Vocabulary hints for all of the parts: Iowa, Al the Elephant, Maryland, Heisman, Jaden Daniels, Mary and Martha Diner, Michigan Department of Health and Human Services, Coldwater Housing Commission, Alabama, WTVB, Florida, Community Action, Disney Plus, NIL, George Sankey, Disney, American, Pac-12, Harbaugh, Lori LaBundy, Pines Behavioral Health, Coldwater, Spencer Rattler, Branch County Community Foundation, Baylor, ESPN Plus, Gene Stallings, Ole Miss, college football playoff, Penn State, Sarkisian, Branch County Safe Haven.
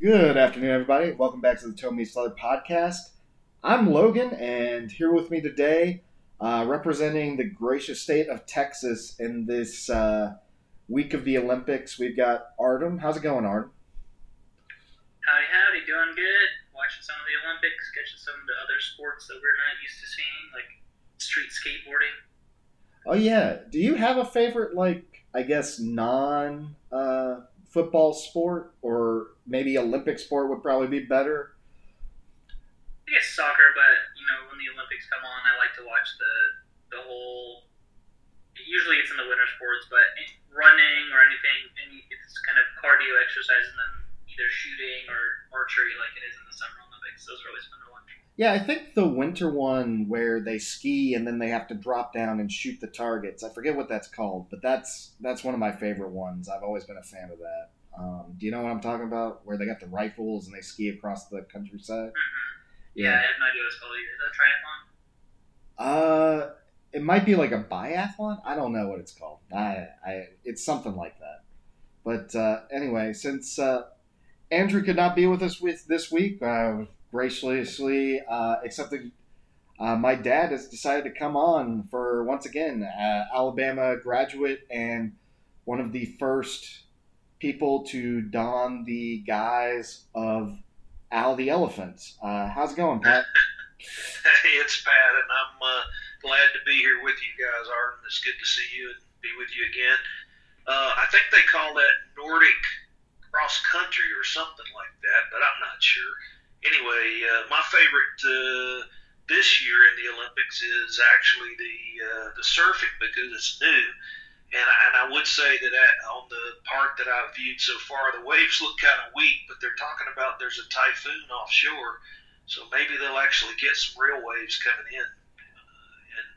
Good afternoon, everybody. Welcome back to the Tell Me Slug podcast. I'm Logan, and here with me today, representing the gracious state of Texas in this week of the Olympics, we've got Artem. How's it going, Artem? Howdy, doing good. Watching some of the Olympics, catching some of the other sports that we're not used to seeing, like street skateboarding. Oh, yeah. Do you have a favorite, like, I guess, non-football sport, or maybe Olympic sport would probably be better? I guess soccer, but, you know, when the Olympics come on, I like to watch the whole, usually it's in the winter sports, but running or anything, it's kind of cardio exercises, and then either shooting or archery like it is in the Summer Olympics. Those are always fun to watch. Yeah, I think the winter one where they ski and then they have to drop down and shoot the targets. I forget what that's called, but that's one of my favorite ones. I've always been a fan of that. Do you know what I'm talking about? Where they got the rifles and they ski across the countryside? Mm-hmm. Yeah, I have no idea what it's called either. Is that a triathlon? It might be like a biathlon. I don't know what it's called. It's something like that. But anyway, since Andrew could not be with us this week, graciously accepted. My dad has decided to come on for once again Alabama graduate and one of the first people to don the guise of Al the Elephant. How's it going, Pat? Hey, it's Pat, and I'm glad to be here with you guys, Arden. It's good to see you and be with you again. I think they call that Nordic cross country or something like that, but I'm not sure. Anyway, my favorite this year in the Olympics is actually the surfing because it's new. And I would say that on the part that I've viewed so far, the waves look kind of weak, but they're talking about there's a typhoon offshore, so maybe they'll actually get some real waves coming in and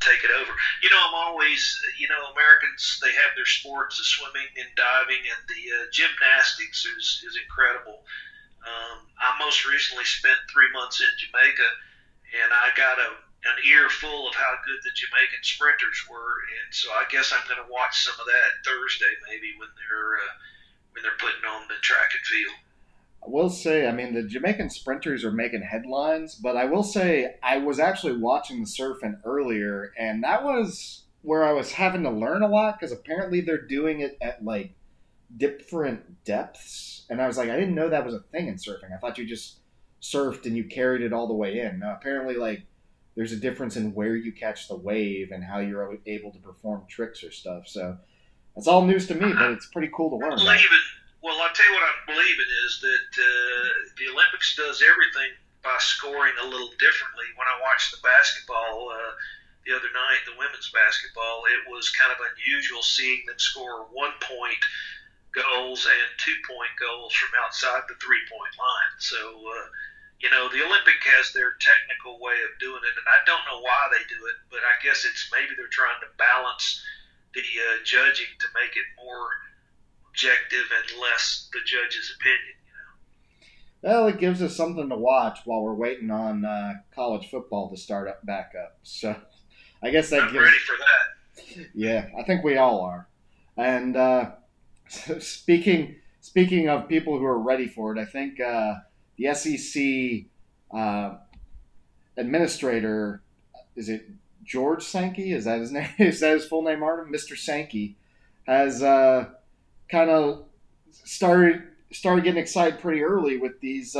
take it over. You know, I'm always, Americans, they have their sports, the swimming and diving, and the gymnastics is incredible. I most recently spent 3 months in Jamaica, and I got an earful of how good the Jamaican sprinters were, and so I guess I'm going to watch some of that Thursday, maybe when they're putting on the track and field. I will say, I mean, the Jamaican sprinters are making headlines, but I will say I was actually watching the surfing earlier, and that was where I was having to learn a lot because apparently they're doing it at like different depths, and I was like, I didn't know that was a thing in surfing. I thought you just surfed and you carried it all the way in. No, apparently, like, there's a difference in where you catch the wave and how you're able to perform tricks or stuff. So that's all news to me, but it's pretty cool to learn. Well, I'll tell you what I'm believing is that the Olympics does everything by scoring a little differently. When I watched the basketball the other night, the women's basketball, it was kind of unusual seeing them score 1-point goals and 2-point goals from outside the 3-point line. So, the Olympic has their technical way of doing it, and I don't know why they do it, but I guess it's maybe they're trying to balance the judging to make it more objective and less the judge's opinion, Well, it gives us something to watch while we're waiting on college football to start up back up. So I guess that I'm ready for that. Yeah, I think we all are. And speaking of people who are ready for it, I think the SEC administrator, is it George Sankey? Is that his name? Is that his full name, Artem? Mr. Sankey has kind of started getting excited pretty early with these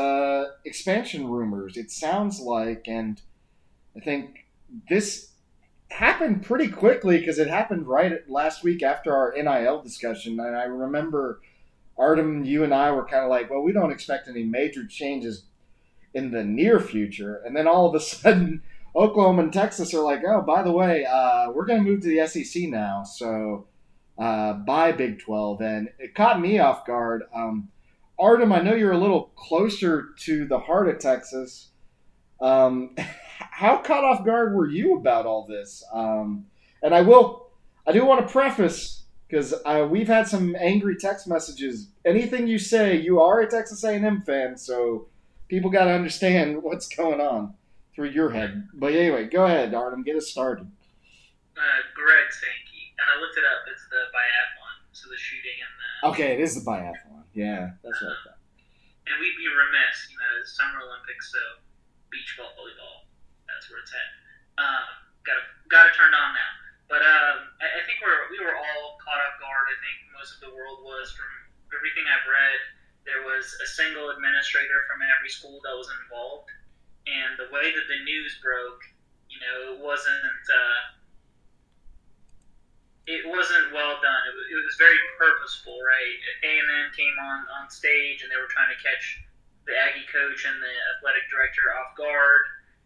expansion rumors, it sounds like. And I think this happened pretty quickly because it happened right last week after our NIL discussion. And I remember, Artem, you and I were kind of like, well, we don't expect any major changes in the near future. And then all of a sudden, Oklahoma and Texas are like, oh, by the way, we're going to move to the SEC now. So bye, Big 12. And it caught me off guard. Artem, I know you're a little closer to the heart of Texas. How caught off guard were you about all this? And I do want to preface, because we've had some angry text messages. Anything you say, you are a Texas A&M fan, so people got to understand what's going on through your head. But anyway, go ahead, Artem. Get us started. Greg Sankey. And I looked it up. It's the biathlon, so the shooting and the... Okay, it is the biathlon. Yeah, that's what I thought. and we'd be remiss, you know, the Summer Olympics, so beach volleyball, that's where it's at. Got it turned on now. But I think we were all caught off guard. I think most of the world was. From everything I've read, there was a single administrator from every school that was involved. And the way that the news broke, you know, it wasn't well done. It was very purposeful, right? A&M came on stage, and they were trying to catch the Aggie coach and the athletic director off guard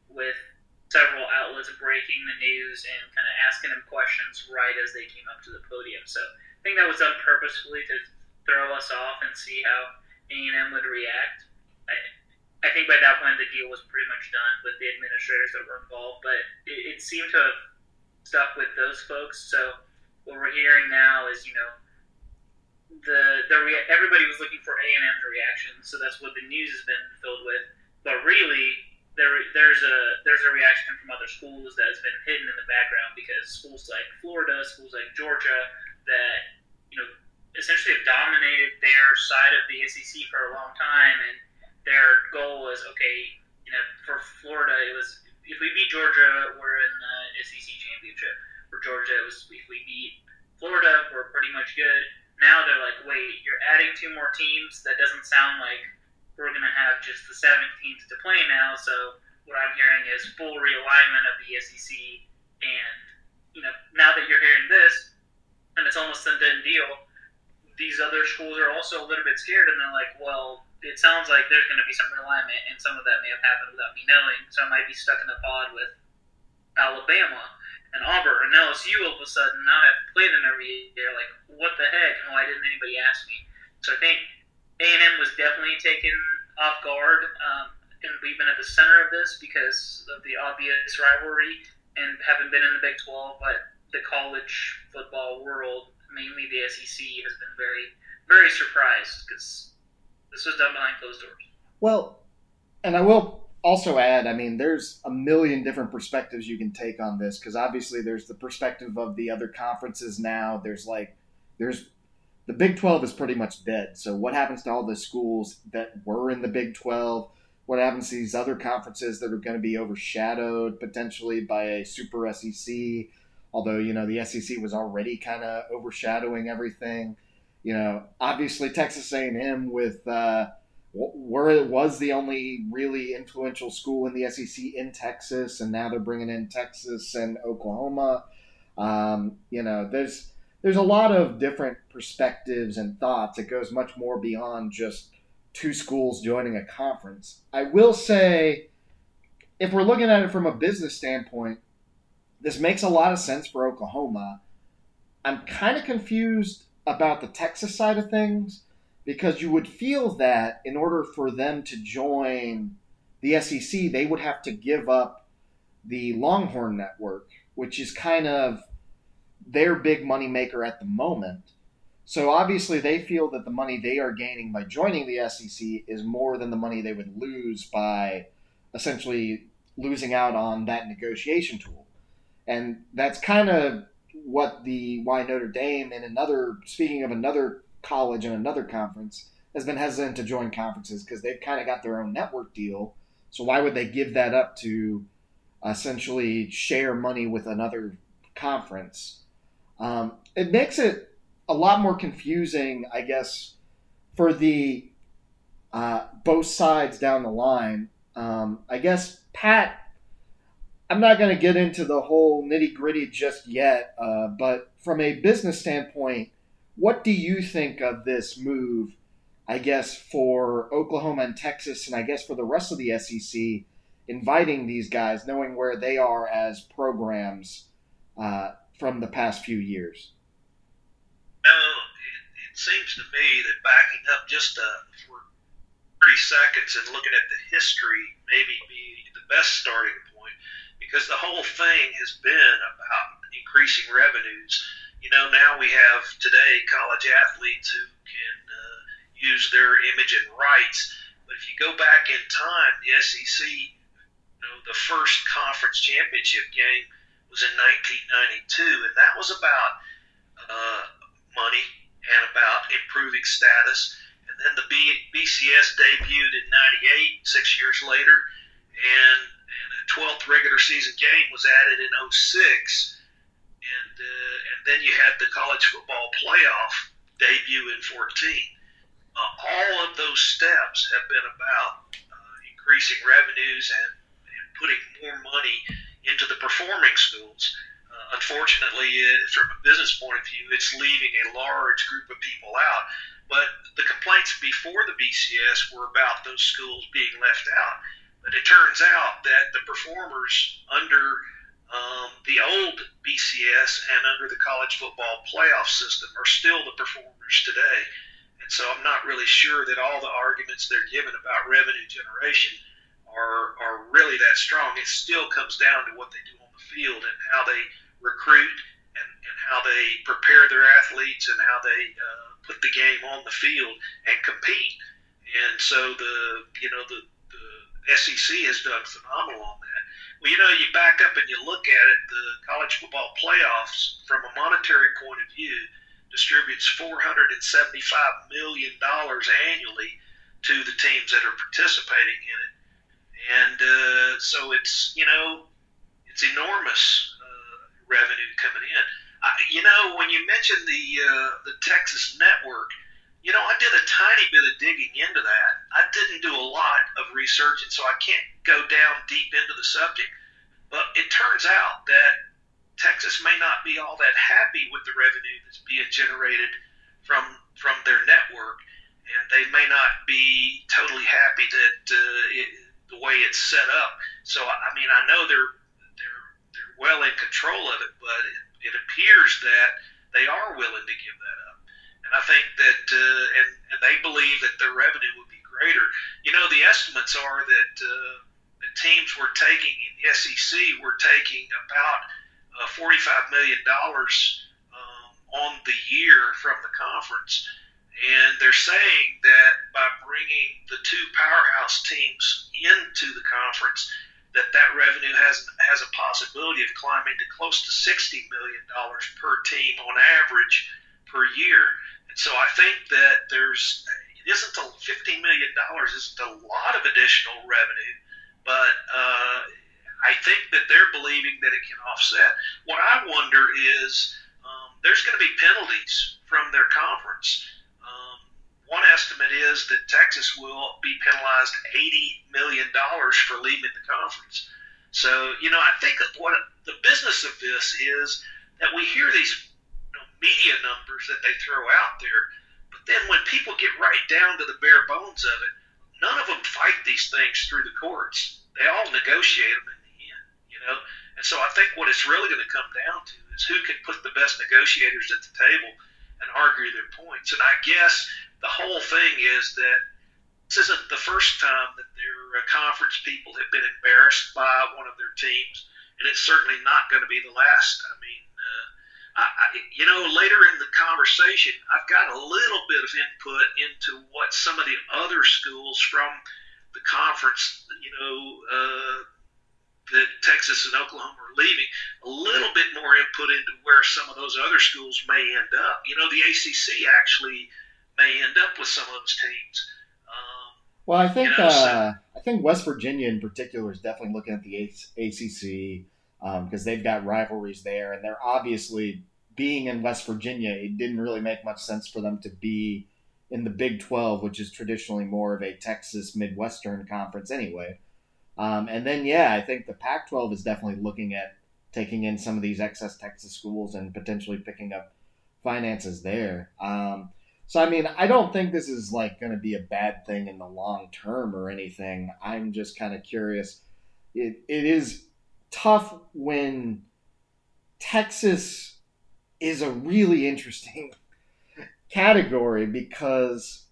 with several outlets breaking the news and kind of asking them questions right as they came up to the podium. So I think that was done purposefully to throw us off and see how A&M would react. I think by that point the deal was pretty much done with the administrators that were involved, but it seemed to have stuck with those folks. So what we're hearing now is, you know, everybody was looking for A&M's reaction, so that's what the news has been filled with. But really, there's a reaction from other schools that has been hidden in the background, because schools like Florida, schools like Georgia, that, you know, essentially have dominated their side of the SEC for a long time, and their goal was, okay, you know, for Florida, it was, if we beat Georgia, we're in the SEC championship. For Georgia, it was, if we beat Florida, we're pretty much good. Now they're like, wait, you're adding two more teams? That doesn't sound like we're going to have just the seven teams to play now. So what I'm hearing is full realignment of the SEC. And, you know, now that you're hearing this, and it's almost a done deal, these other schools are also a little bit scared, and they're like, well, it sounds like there's going to be some realignment, and some of that may have happened without me knowing, so I might be stuck in the pod with Alabama and Auburn and LSU all of a sudden. Now I have to play them every year. Like, what the heck? And why didn't anybody ask me? So I think A&M was definitely taken off guard, and we've been at the center of this because of the obvious rivalry, and haven't been in the Big 12, but the college football world, mainly the SEC, has been very, very surprised, because this was done behind closed doors. Well, and I will also add, I mean, there's a million different perspectives you can take on this, because obviously there's the perspective of the other conferences now. There's the Big 12 is pretty much dead. So what happens to all the schools that were in the Big 12? What happens to these other conferences that are going to be overshadowed potentially by a super SEC? Although, you know, the SEC was already kind of overshadowing everything. You know, obviously Texas A&M with where it was the only really influential school in the SEC in Texas, and now they're bringing in Texas and Oklahoma. You know, there's a lot of different perspectives and thoughts. It goes much more beyond just two schools joining a conference. I will say, if we're looking at it from a business standpoint, this makes a lot of sense for Oklahoma. I'm kind of confused about the Texas side of things, because you would feel that in order for them to join the SEC, they would have to give up the Longhorn Network, which is kind of their big money maker at the moment. So obviously they feel that the money they are gaining by joining the SEC is more than the money they would lose by essentially losing out on that negotiation tool. And that's kind of why Notre Dame, and speaking of another college and another conference, has been hesitant to join conferences, because they've kind of got their own network deal. So why would they give that up to essentially share money with another conference? It makes it a lot more confusing, I guess, for the both sides down the line. I guess, Pat, I'm not going to get into the whole nitty-gritty just yet, but from a business standpoint, what do you think of this move, I guess, for Oklahoma and Texas, and I guess for the rest of the SEC, inviting these guys, knowing where they are as programs from the past few years? No, it seems to me that backing up just for 30 seconds and looking at the history maybe be the best starting point, because the whole thing has been about increasing revenues. You know, now we have today college athletes who can use their image and rights. But if you go back in time, the SEC, you know, the first conference championship game was in 1992, and that was about money and about improving status. And then the BCS BCS debuted in '98, 6 years later, and a 12th regular season game was added in 06. And then you had the college football playoff debut in 14. All of those steps have been about increasing revenues and putting more money into the performing schools. Unfortunately, from a business point of view, it's leaving a large group of people out. But the complaints before the BCS were about those schools being left out. But it turns out that the performers under the old BCS and under the college football playoff system are still the performers today. And so I'm not really sure that all the arguments they're given about revenue generation are really that strong. It still comes down to what they do on the field and how they recruit and how they prepare their athletes and how they put the game on the field and compete. And so the SEC has done phenomenal on that. Well, you back up and you look at it, the college football playoffs, from a monetary point of view, distributes $475 million annually to the teams that are participating in it. And so it's enormous revenue coming in. When you mentioned the Texas network, I did a tiny bit of digging into that. I didn't do a lot of research, and so I can't go down deep into the subject. But it turns out that Texas may not be all that happy with the revenue that's being generated from their network, and they may not be totally happy that the way it's set up. So, I know they're well in control of it, but it appears that they are willing to give that up. And I think that and they believe that their revenue would be greater. The estimates are that the teams were taking in the SEC were taking about $45 million on the year from the conference. And they're saying that by bringing the two powerhouse teams into the conference, that revenue has a possibility of climbing to close to $60 million per team on average per year. And so I think that $15 million isn't a lot of additional revenue, but I think that they're believing that it can offset. What I wonder is there's going to be penalties from their conference. One estimate is that Texas will be penalized $80 million for leaving the conference. So, I think what the business of this is that we hear these media numbers that they throw out there, but then when people get right down to the bare bones of it, none of them fight these things through the courts. They all negotiate them in the end, And so I think what it's really going to come down to is who can put the best negotiators at the table and argue their points. And I guess the whole thing is that this isn't the first time that their conference people have been embarrassed by one of their teams, and it's certainly not going to be the last. Later in the conversation, I've got a little bit of input into what some of the other schools from the conference, that Texas and Oklahoma are leaving, a little bit more input into where some of those other schools may end up. The ACC actually may end up with some of those teams. I think I think West Virginia in particular is definitely looking at the ACC. Because they've got rivalries there, and they're obviously being in West Virginia. It didn't really make much sense for them to be in the Big 12, which is traditionally more of a Texas Midwestern conference anyway. And then, I think the Pac-12 is definitely looking at taking in some of these excess Texas schools and potentially picking up finances there. I don't think this is going to be a bad thing in the long term or anything. I'm just kind of curious. It is tough when Texas is a really interesting category, because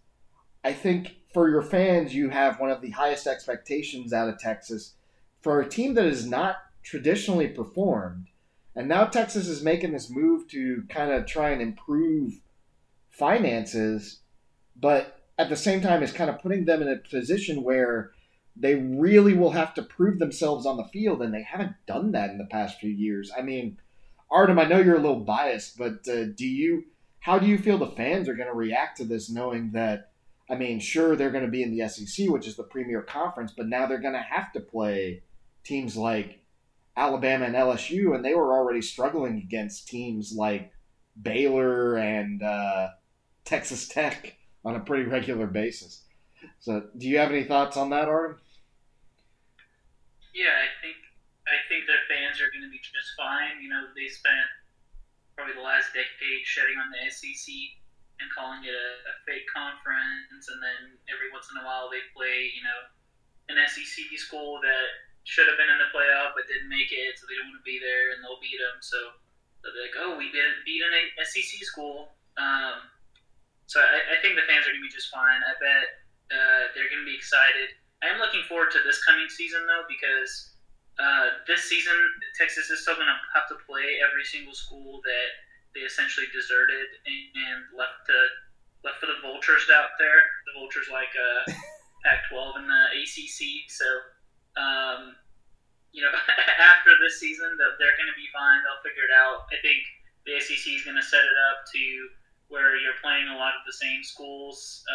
I think for your fans, you have one of the highest expectations out of Texas for a team that has not traditionally performed. And now Texas is making this move to kind of try and improve finances, but at the same time, it's kind of putting them in a position where they really will have to prove themselves on the field, and they haven't done that in the past few years. Artem, I know you're a little biased, but how do you feel the fans are going to react to this, knowing that I mean, sure, they're going to be in the SEC, which is the premier conference, but now they're going to have to play teams like Alabama and LSU, and they were already struggling against teams like Baylor and Texas Tech on a pretty regular basis. So do you have any thoughts on that, Artem? Yeah, I think their fans are going to be just fine. You know, they spent probably the last decade shedding on the SEC and calling it a fake conference, and then every once in a while they play, you know, an SEC school that should have been in the playoff but didn't make it, so they don't want to be there, and they'll beat them. So they'll be like, oh, we beat an SEC school. So I think the fans are going to be just fine. I bet they're going to be excited. I am looking forward to this coming season, though, because this season Texas is still going to have to play every single school that they essentially deserted and left for the vultures out there. The vultures like Pac-12 and the ACC. So, you know, after this season, they're going to be fine. They'll figure it out. I think the SEC is going to set it up to where you're playing a lot of the same schools.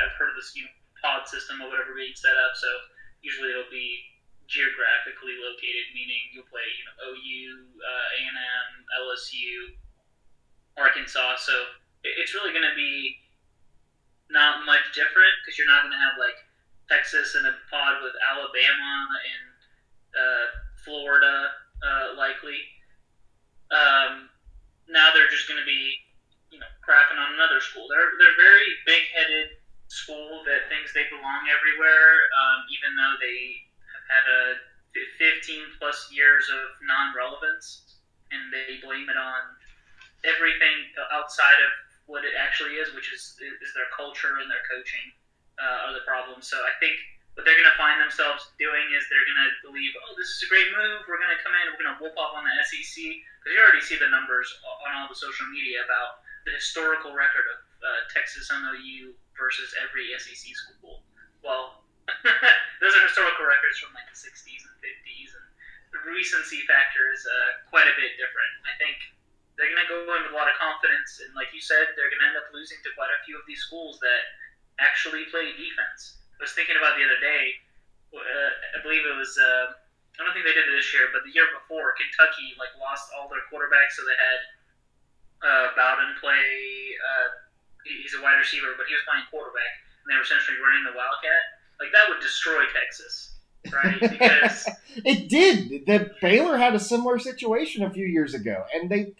I've heard of this, you know, pod system or whatever being set up. So usually it'll be geographically located, meaning you'll play, you know, OU, A&M, LSU, Arkansas, so it's really going to be not much different because you're not going to have like Texas in a pod with Alabama and Florida likely. Now they're just going to be, you know, crapping on another school. They're very big-headed school that thinks they belong everywhere, even though they have had a 15-plus years of non-relevance, and they blame it on everything outside of what it actually is, which is their culture and their coaching are the problem. So I think what they're going to find themselves doing is they're going to believe, oh, this is a great move. We're going to come in. We're going to whoop up on the SEC. Because you already see the numbers on all the social media about the historical record of Texas and OU versus every SEC school. Well, those are historical records from like the 60s and 50s. And the recency factor is quite a bit different. I think they're going to go in with a lot of confidence, and like you said, they're going to end up losing to quite a few of these schools that actually play defense. I was thinking about the other day, I believe it was, I don't think they did it this year, but the year before, Kentucky like lost all their quarterbacks, so they had Bowden play, he's a wide receiver, but he was playing quarterback, and they were essentially running the Wildcat. Like, that would destroy Texas, right? Because it did. The Baylor had a similar situation a few years ago, and they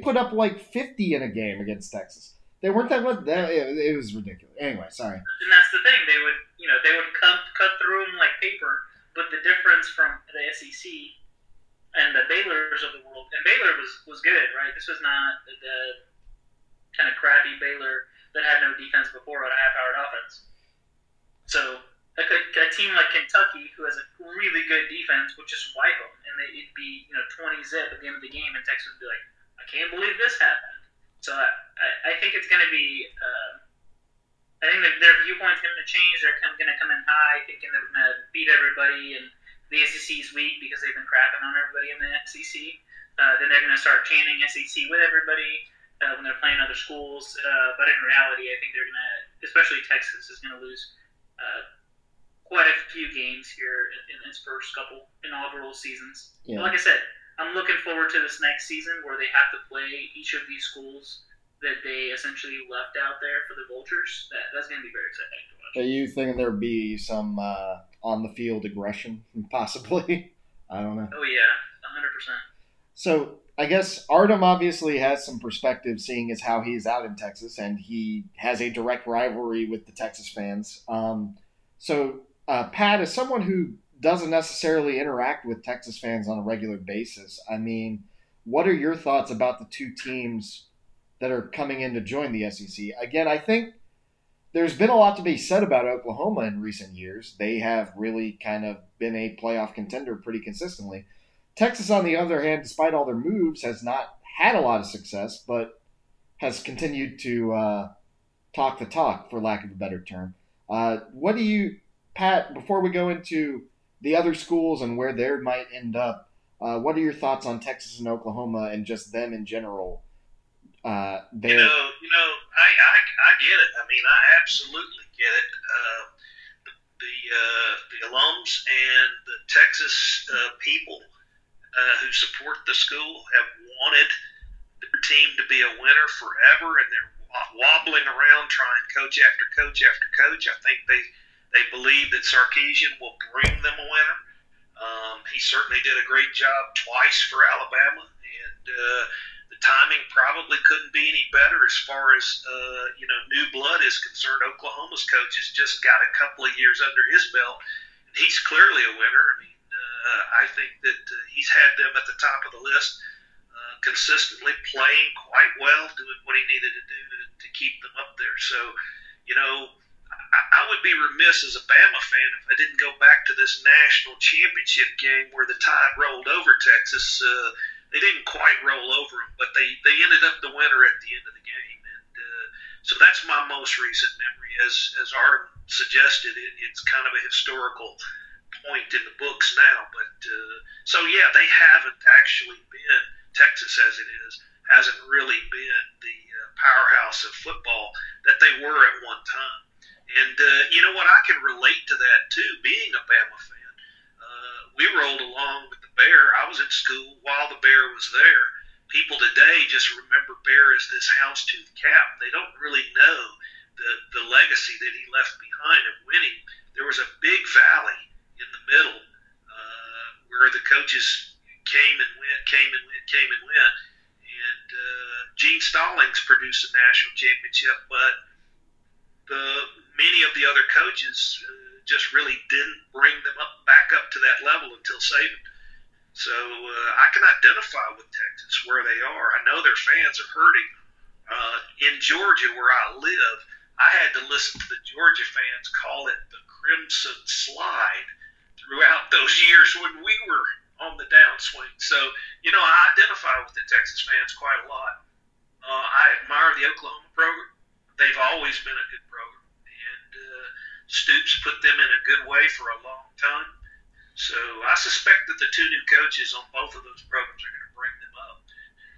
put up like 50 in a game against Texas. They weren't that much. It was ridiculous. Anyway, sorry. And that's the thing. They would, you know, they would cut through them like paper. But the difference from the SEC and the Baylors of the world, and Baylor was good, right? This was not the kind of crappy Baylor that had no defense before, but a high-powered offense. So a team like Kentucky, who has a really good defense, would just wipe them, and it'd be, you know, 20-0 at the end of the game, and Texas would be like, I can't believe this happened. So I think it's going to be, I think that their viewpoint's going to change. They're going to come in high thinking they're going to beat everybody, and the SEC is weak because they've been crapping on everybody in the SEC. Then they're going to start chanting SEC with everybody when they're playing other schools. But in reality, I think they're going to, especially Texas, is going to lose quite a few games here in its first couple inaugural seasons. Yeah. But like I said, I'm looking forward to this next season where they have to play each of these schools that they essentially left out there for the vultures. That's going to be very exciting to watch. Are you thinking there'd be some on-the-field aggression, possibly? I don't know. Oh, yeah, 100%. So I guess Artem obviously has some perspective, seeing as how he's out in Texas, and he has a direct rivalry with the Texas fans. Pat, as someone who doesn't necessarily interact with Texas fans on a regular basis, I mean, what are your thoughts about the two teams that are coming in to join the SEC? Again, I think there's been a lot to be said about Oklahoma in recent years. They have really kind of been a playoff contender pretty consistently. Texas, on the other hand, despite all their moves, has not had a lot of success, but has continued to talk the talk, for lack of a better term. What do you, Pat, before we go into the other schools and where they might end up, what are your thoughts on Texas and Oklahoma and just them in general? You know, I get it. I mean, I absolutely get it. The alums and the Texas people who support the school have wanted their team to be a winner forever, and they're wobbling around trying coach after coach after coach. I think they believe that Sarkisian will bring them a winner. He certainly did a great job twice for Alabama, and the timing probably couldn't be any better as far as new blood is concerned. Oklahoma's coach has just got a couple of years under his belt, and he's clearly a winner. I mean, I think that he's had them at the top of the list, consistently playing quite well, doing what he needed to do to keep them up there. So, I would be remiss as a Bama fan if I didn't go back to this national championship game where the tide rolled over Texas. They didn't quite roll over them, but they ended up the winner at the end of the game. And so that's my most recent memory. As Artem suggested, it's kind of a historical point in the books now. But they haven't actually been, Texas as it is, hasn't really been the powerhouse of football that they were at one time. And I can relate to that too, being a Bama fan. We rolled along with the Bear. I was at school while the Bear was there. People today just remember Bear as this houndstooth cap. They don't really know the legacy that he left behind of winning. There was a big valley in the middle where the coaches came and went. And Gene Stallings produced a national championship, but many of the other coaches just really didn't bring them back up to that level until Saban. So I can identify with Texas where they are. I know their fans are hurting. In Georgia, where I live, I had to listen to the Georgia fans call it the Crimson Slide throughout those years when we were on the downswing. So, I identify with the Texas fans quite a lot. I admire the Oklahoma program. They've always been a good program, and Stoops put them in a good way for a long time. So I suspect that the two new coaches on both of those programs are going to bring them up,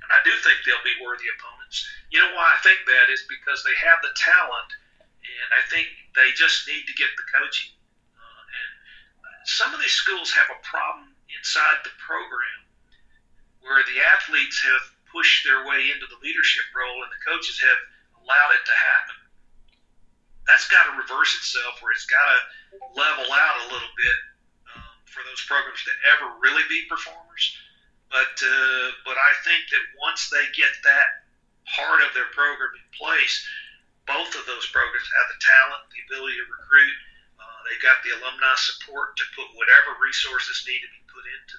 and I do think they'll be worthy opponents. You know why I think that is? Because they have the talent, and I think they just need to get the coaching. And some of these schools have a problem inside the program where the athletes have pushed their way into the leadership role, and the coaches have allowed it to happen. That's got to reverse itself, where it's got to level out a little bit for those programs to ever really be performers. But I think that once they get that heart of their program in place, both of those programs have the talent, the ability to recruit. They've got the alumni support to put whatever resources need to be put into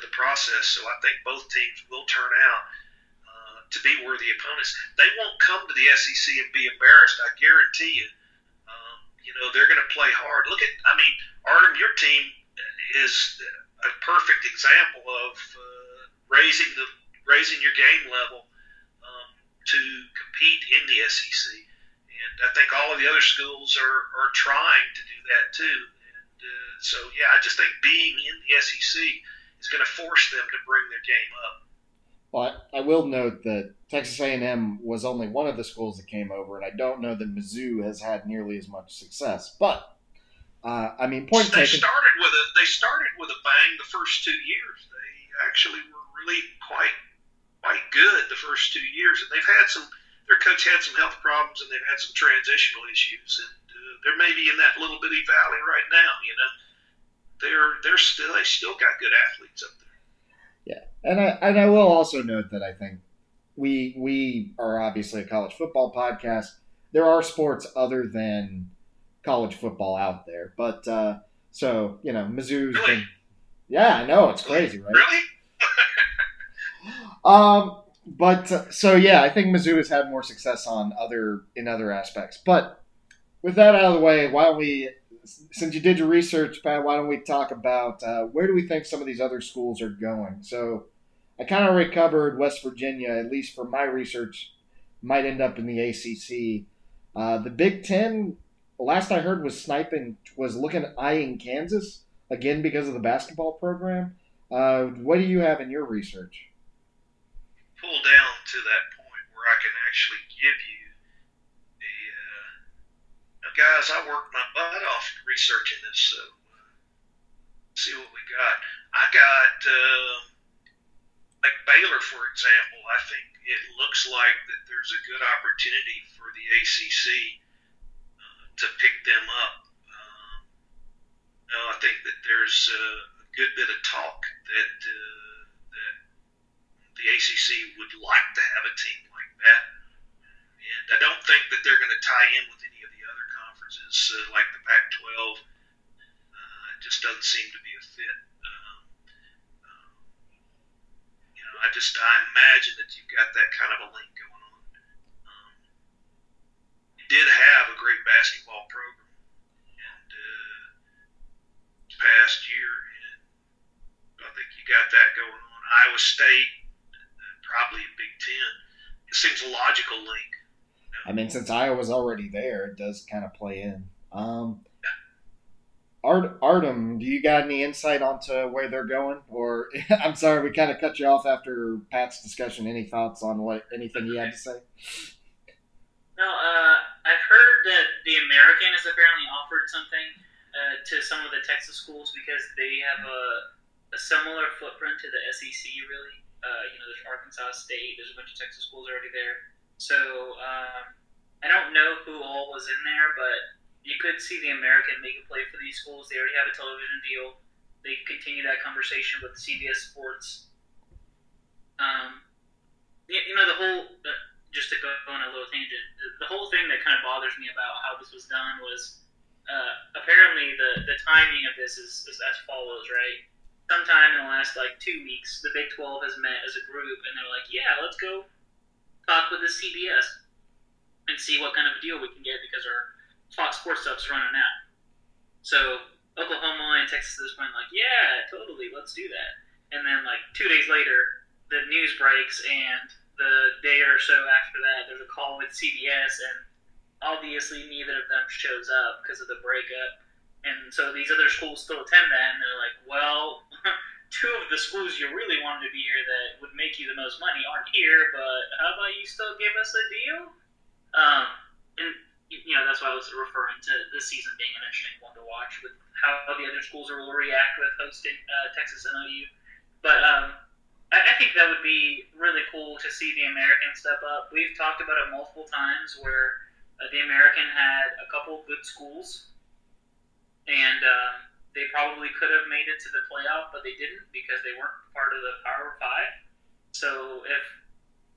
the process. So I think both teams will turn out to be worthy opponents. They won't come to the SEC and be embarrassed, I guarantee you. They're going to play hard. Artem, your team is a perfect example of raising your game level to compete in the SEC. And I think all of the other schools are trying to do that too. And I just think being in the SEC is going to force them to bring their game up. Well, I will note that Texas A&M was only one of the schools that came over, and I don't know that Mizzou has had nearly as much success. But point taken. They started with a bang the first 2 years. They actually were really quite good the first 2 years, and they've had their coach had some health problems, and they've had some transitional issues, and they're maybe in that little bitty valley right now. They still got good athletes up there. Yeah, and I will also note that I think we are obviously a college football podcast. There are sports other than college football out there, but Mizzou's really? Yeah, I know, it's crazy, right? Really? I think Mizzou has had more success in other aspects. But with that out of the way, since you did your research, Pat, why don't we talk about where do we think some of these other schools are going? So I kind of already covered West Virginia, at least for my research, might end up in the ACC. The Big Ten, last I heard, was eyeing Kansas, again because of the basketball program. What do you have in your research? Pull down to that point where I can actually give you guys, I worked my butt off researching this, so see what we got. I got, like Baylor, for example, I think it looks like that there's a good opportunity for the ACC to pick them up. I think that there's a good bit of talk that that the ACC would like to have a team like that. And I don't think that they're going to tie in with any of the other conferences like the Pac-12. It just doesn't seem to be a fit. I imagine that you've got that kind of a link going on. They did have a great basketball program and this past year, and I think you got that going on. Iowa State, probably a Big Ten. It seems a logical link. You know? I mean, since Iowa's already there, it does kind of play in. Artem, do you got any insight onto where they're going? Or I'm sorry, we kind of cut you off after Pat's discussion. Any thoughts on anything you had to say? No, I've heard that the American has apparently offered something to some of the Texas schools because they have a similar footprint to the SEC, really. There's Arkansas State. There's a bunch of Texas schools already there. So I don't know who all was in there, but you could see the American make a play for these schools. They already have a television deal. They continue that conversation with CBS Sports. Just to go on a little tangent, the whole thing that kind of bothers me about how this was done was apparently the timing of this is as follows, right? Sometime in the last 2 weeks, the Big 12 has met as a group, and they're like, yeah, let's go talk with the CBS and see what kind of deal we can get because our Fox Sports stuff's running out. So Oklahoma and Texas at this point, yeah, totally, let's do that. And then 2 days later, the news breaks, and the day or so after that, there's a call with CBS, and obviously neither of them shows up because of the breakup. And so these other schools still attend that, and they're like, well, two of the schools you really wanted to be here that would make you the most money aren't here, but how about you still give us a deal? That's why I was referring to this season being an interesting one to watch with how the other schools will react with hosting Texas and OU. But I think that would be really cool to see the American step up. We've talked about it multiple times where the American had a couple of good schools, and they probably could have made it to the playoff, but they didn't because they weren't part of the Power Five. So if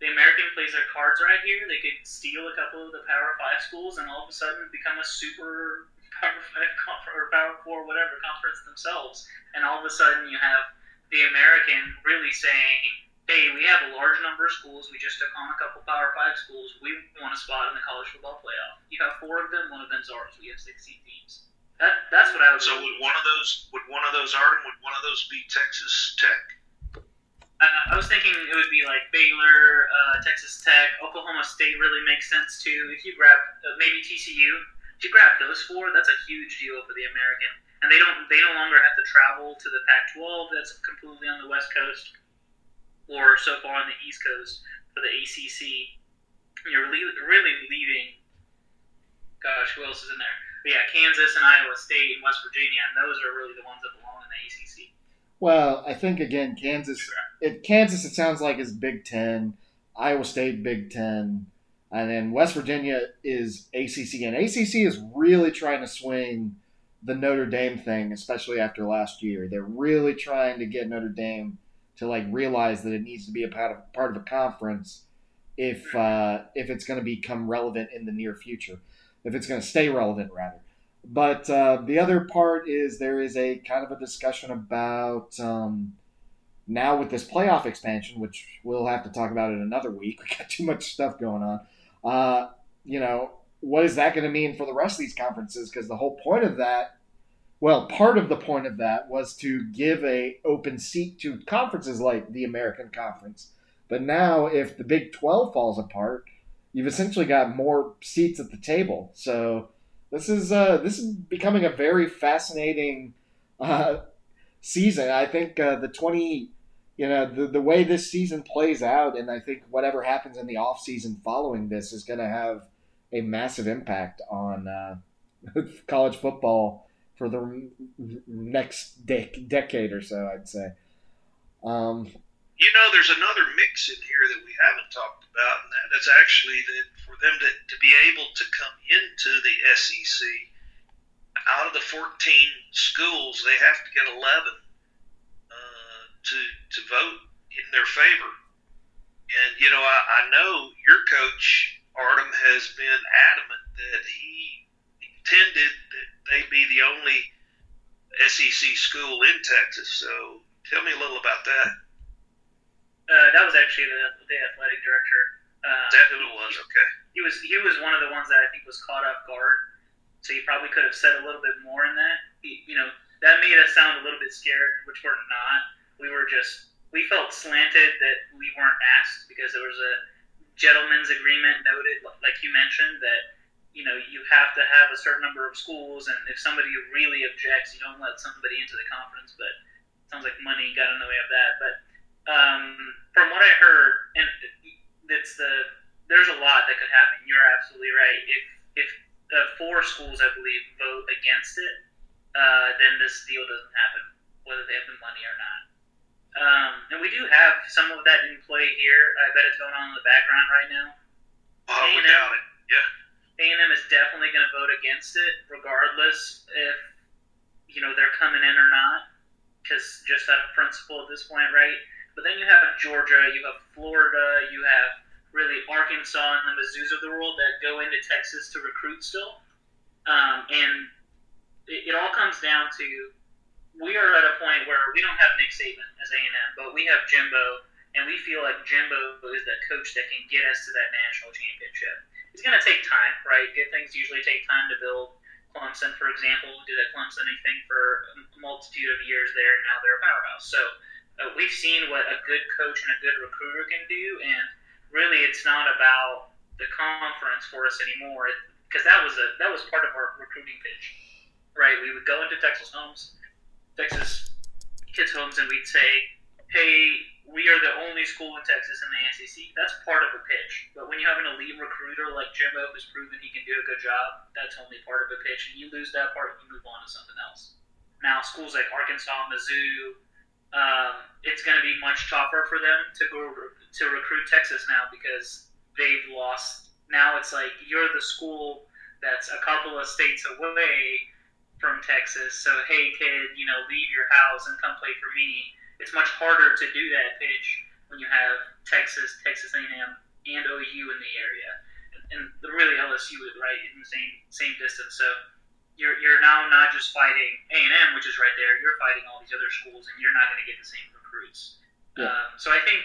the American plays their cards right here, they could steal a couple of the Power 5 schools and all of a sudden become a super Power 5 conference or Power 4 whatever conference themselves. And all of a sudden you have the American really saying, hey, we have a large number of schools. We just took on a couple Power 5 schools. We want a spot in the college football playoff. You have 4 of them. One of them's ours. We have 16 teams. That's what I would say. So would one of those be Texas Tech? I was thinking it would be Baylor, Texas Tech, Oklahoma State really makes sense too. If you grab maybe TCU, if you grab those 4, that's a huge deal for the American, and they no longer have to travel to the Pac-12 that's completely on the West Coast or so far on the East Coast for the ACC. You're really leaving. Gosh, who else is in there? But yeah, Kansas and Iowa State and West Virginia, and those are really the ones that belong in the ACC. Well, I think, again, Kansas, it sounds like, is Big Ten, Iowa State, Big Ten, and then West Virginia is ACC. And ACC is really trying to swing the Notre Dame thing, especially after last year. They're really trying to get Notre Dame to, realize that it needs to be a part of a conference if it's going to become relevant in the near future, if it's going to stay relevant, rather. But the other part is there is a kind of a discussion about now with this playoff expansion, which we'll have to talk about in another week. We got too much stuff going on. What is that going to mean for the rest of these conferences? Because the whole point of that, part of the point of that was to give a open seat to conferences like the American Conference. But now if the Big 12 falls apart, you've essentially got more seats at the table. So This is becoming a very fascinating season. I think the way this season plays out, and I think whatever happens in the off season following this is going to have a massive impact college football for the next decade or so, I'd say. You know, there's another mix in here that we haven't talked about, and that's actually that for them to be able to come into the SEC, out of the 14 schools, they have to get 11 to vote in their favor. And, you know, I know your coach, Artem, has been adamant that he intended that they be the only SEC school in Texas. So tell me a little about that. That was actually the athletic director. Is that who it was? Okay. He was one of the ones that I think was caught off guard, so he probably could have said a little bit more in that. He, you know, that made us sound a little bit scared, which we're not. We felt slanted that we weren't asked because there was a gentleman's agreement noted, like you mentioned, that, you know, you have to have a certain number of schools, and if somebody really objects, you don't let somebody into the conference. But it sounds like money got in the way of that, but. From what I heard, and there's a lot that could happen. You're absolutely right. If the four schools, I believe, vote against it, then this deal doesn't happen, whether they have the money or not. And we do have some of that in play here. I bet it's going on in the background right now. Oh, we doubt it. Yeah. A&M is definitely going to vote against it, regardless if you know they're coming in or not, because just out of principle at this point, right? But then you have Georgia, you have Florida, you have really Arkansas and the Mizzous of the world that go into Texas to recruit still. And it all comes down to, we are at a point where we don't have Nick Saban as A&M, but we have Jimbo, and we feel like Jimbo is that coach that can get us to that national championship. It's going to take time, right? Good things usually take time to build. Clemson, for example, did a Clemson thing for a multitude of years there, and now they're a powerhouse. So we've seen what a good coach and a good recruiter can do, and really it's not about the conference for us anymore, because that was part of our recruiting pitch, right? We would go into Texas kids' homes, and we'd say, hey, we are the only school in Texas in the SEC. That's part of a pitch. But when you have an elite recruiter like Jimbo, who's proven he can do a good job, that's only part of a pitch, and you lose that part, you move on to something else. Now, schools like Arkansas, Mizzou, it's going to be much tougher for them to go to recruit Texas now because they've lost. Now it's like you're the school that's a couple of states away from Texas. So, hey, kid, you know, leave your house and come play for me. It's much harder to do that pitch when you have Texas, Texas A&M, and OU in the area. And really LSU is right in the same distance. So you're now not just fighting A&M, which is right there. You're fighting all these other schools, and you're not going to get the same recruits. Yeah. So I think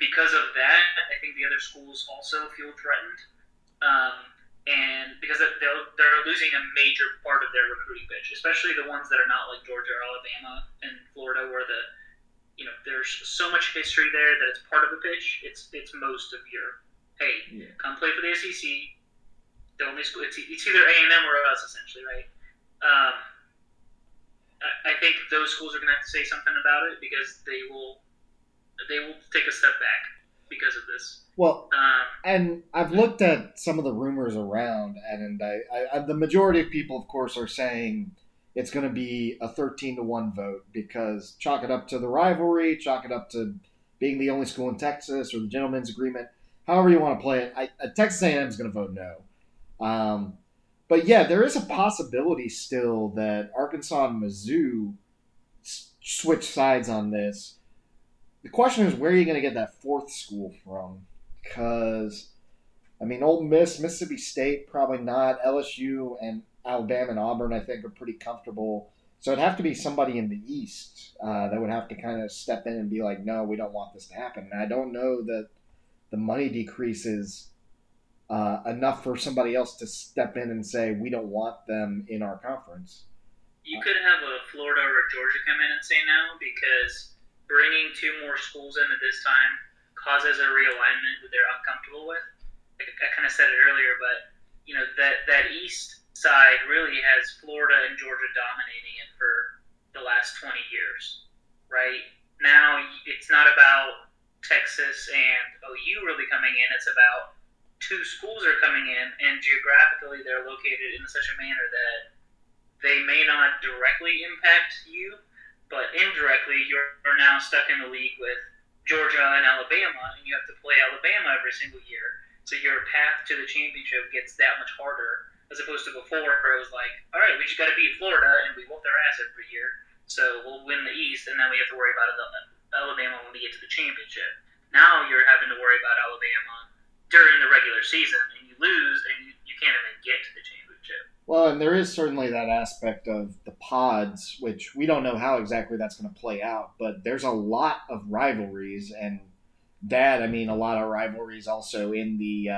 because of that, I think the other schools also feel threatened, and because they're losing a major part of their recruiting pitch, especially the ones that are not like Georgia or Alabama and Florida, where there's so much history there that it's part of the pitch. It's most of your hey, yeah. Come play for the SEC. The only school, it's either A&M or us, essentially, right? I think those schools are going to have to say something about it because they will take a step back because of this. Well, and I've looked at some of the rumors around, and I the majority of people, of course, are saying it's going to be a 13-1 vote because chalk it up to the rivalry, chalk it up to being the only school in Texas or the gentleman's agreement, however you want to play it. Texas A&M is going to vote no. But yeah, there is a possibility still that Arkansas and Mizzou switch sides on this. The question is, where are you going to get that fourth school from? Because, I mean, Ole Miss, Mississippi State, probably not. LSU and Alabama and Auburn, I think, are pretty comfortable. So it'd have to be somebody in the East that would have to kind of step in and be like, no, we don't want this to happen. And I don't know that the money decreases enough for somebody else to step in and say, we don't want them in our conference. You could have a Florida or a Georgia come in and say no, because bringing two more schools in at this time causes a realignment that they're uncomfortable with. I kind of said it earlier, but you know that East side really has Florida and Georgia dominating it for the last 20 years, right? Now it's not about Texas and OU really coming in. It's about two schools are coming in, and geographically they're located in such a manner that they may not directly impact you, but indirectly you're now stuck in the league with Georgia and Alabama, and you have to play Alabama every single year. So your path to the championship gets that much harder, as opposed to before where it was like, all right, we just got to beat Florida, and we whoop their ass every year, so we'll win the East, and then we have to worry about Alabama when we get to the championship. Now you're having to worry about Alabama during the regular season, and you lose, and you can't even get to the championship. Well, and there is certainly that aspect of the pods, which we don't know how exactly that's going to play out, but there's a lot of rivalries, and that, I mean, a lot of rivalries also in the,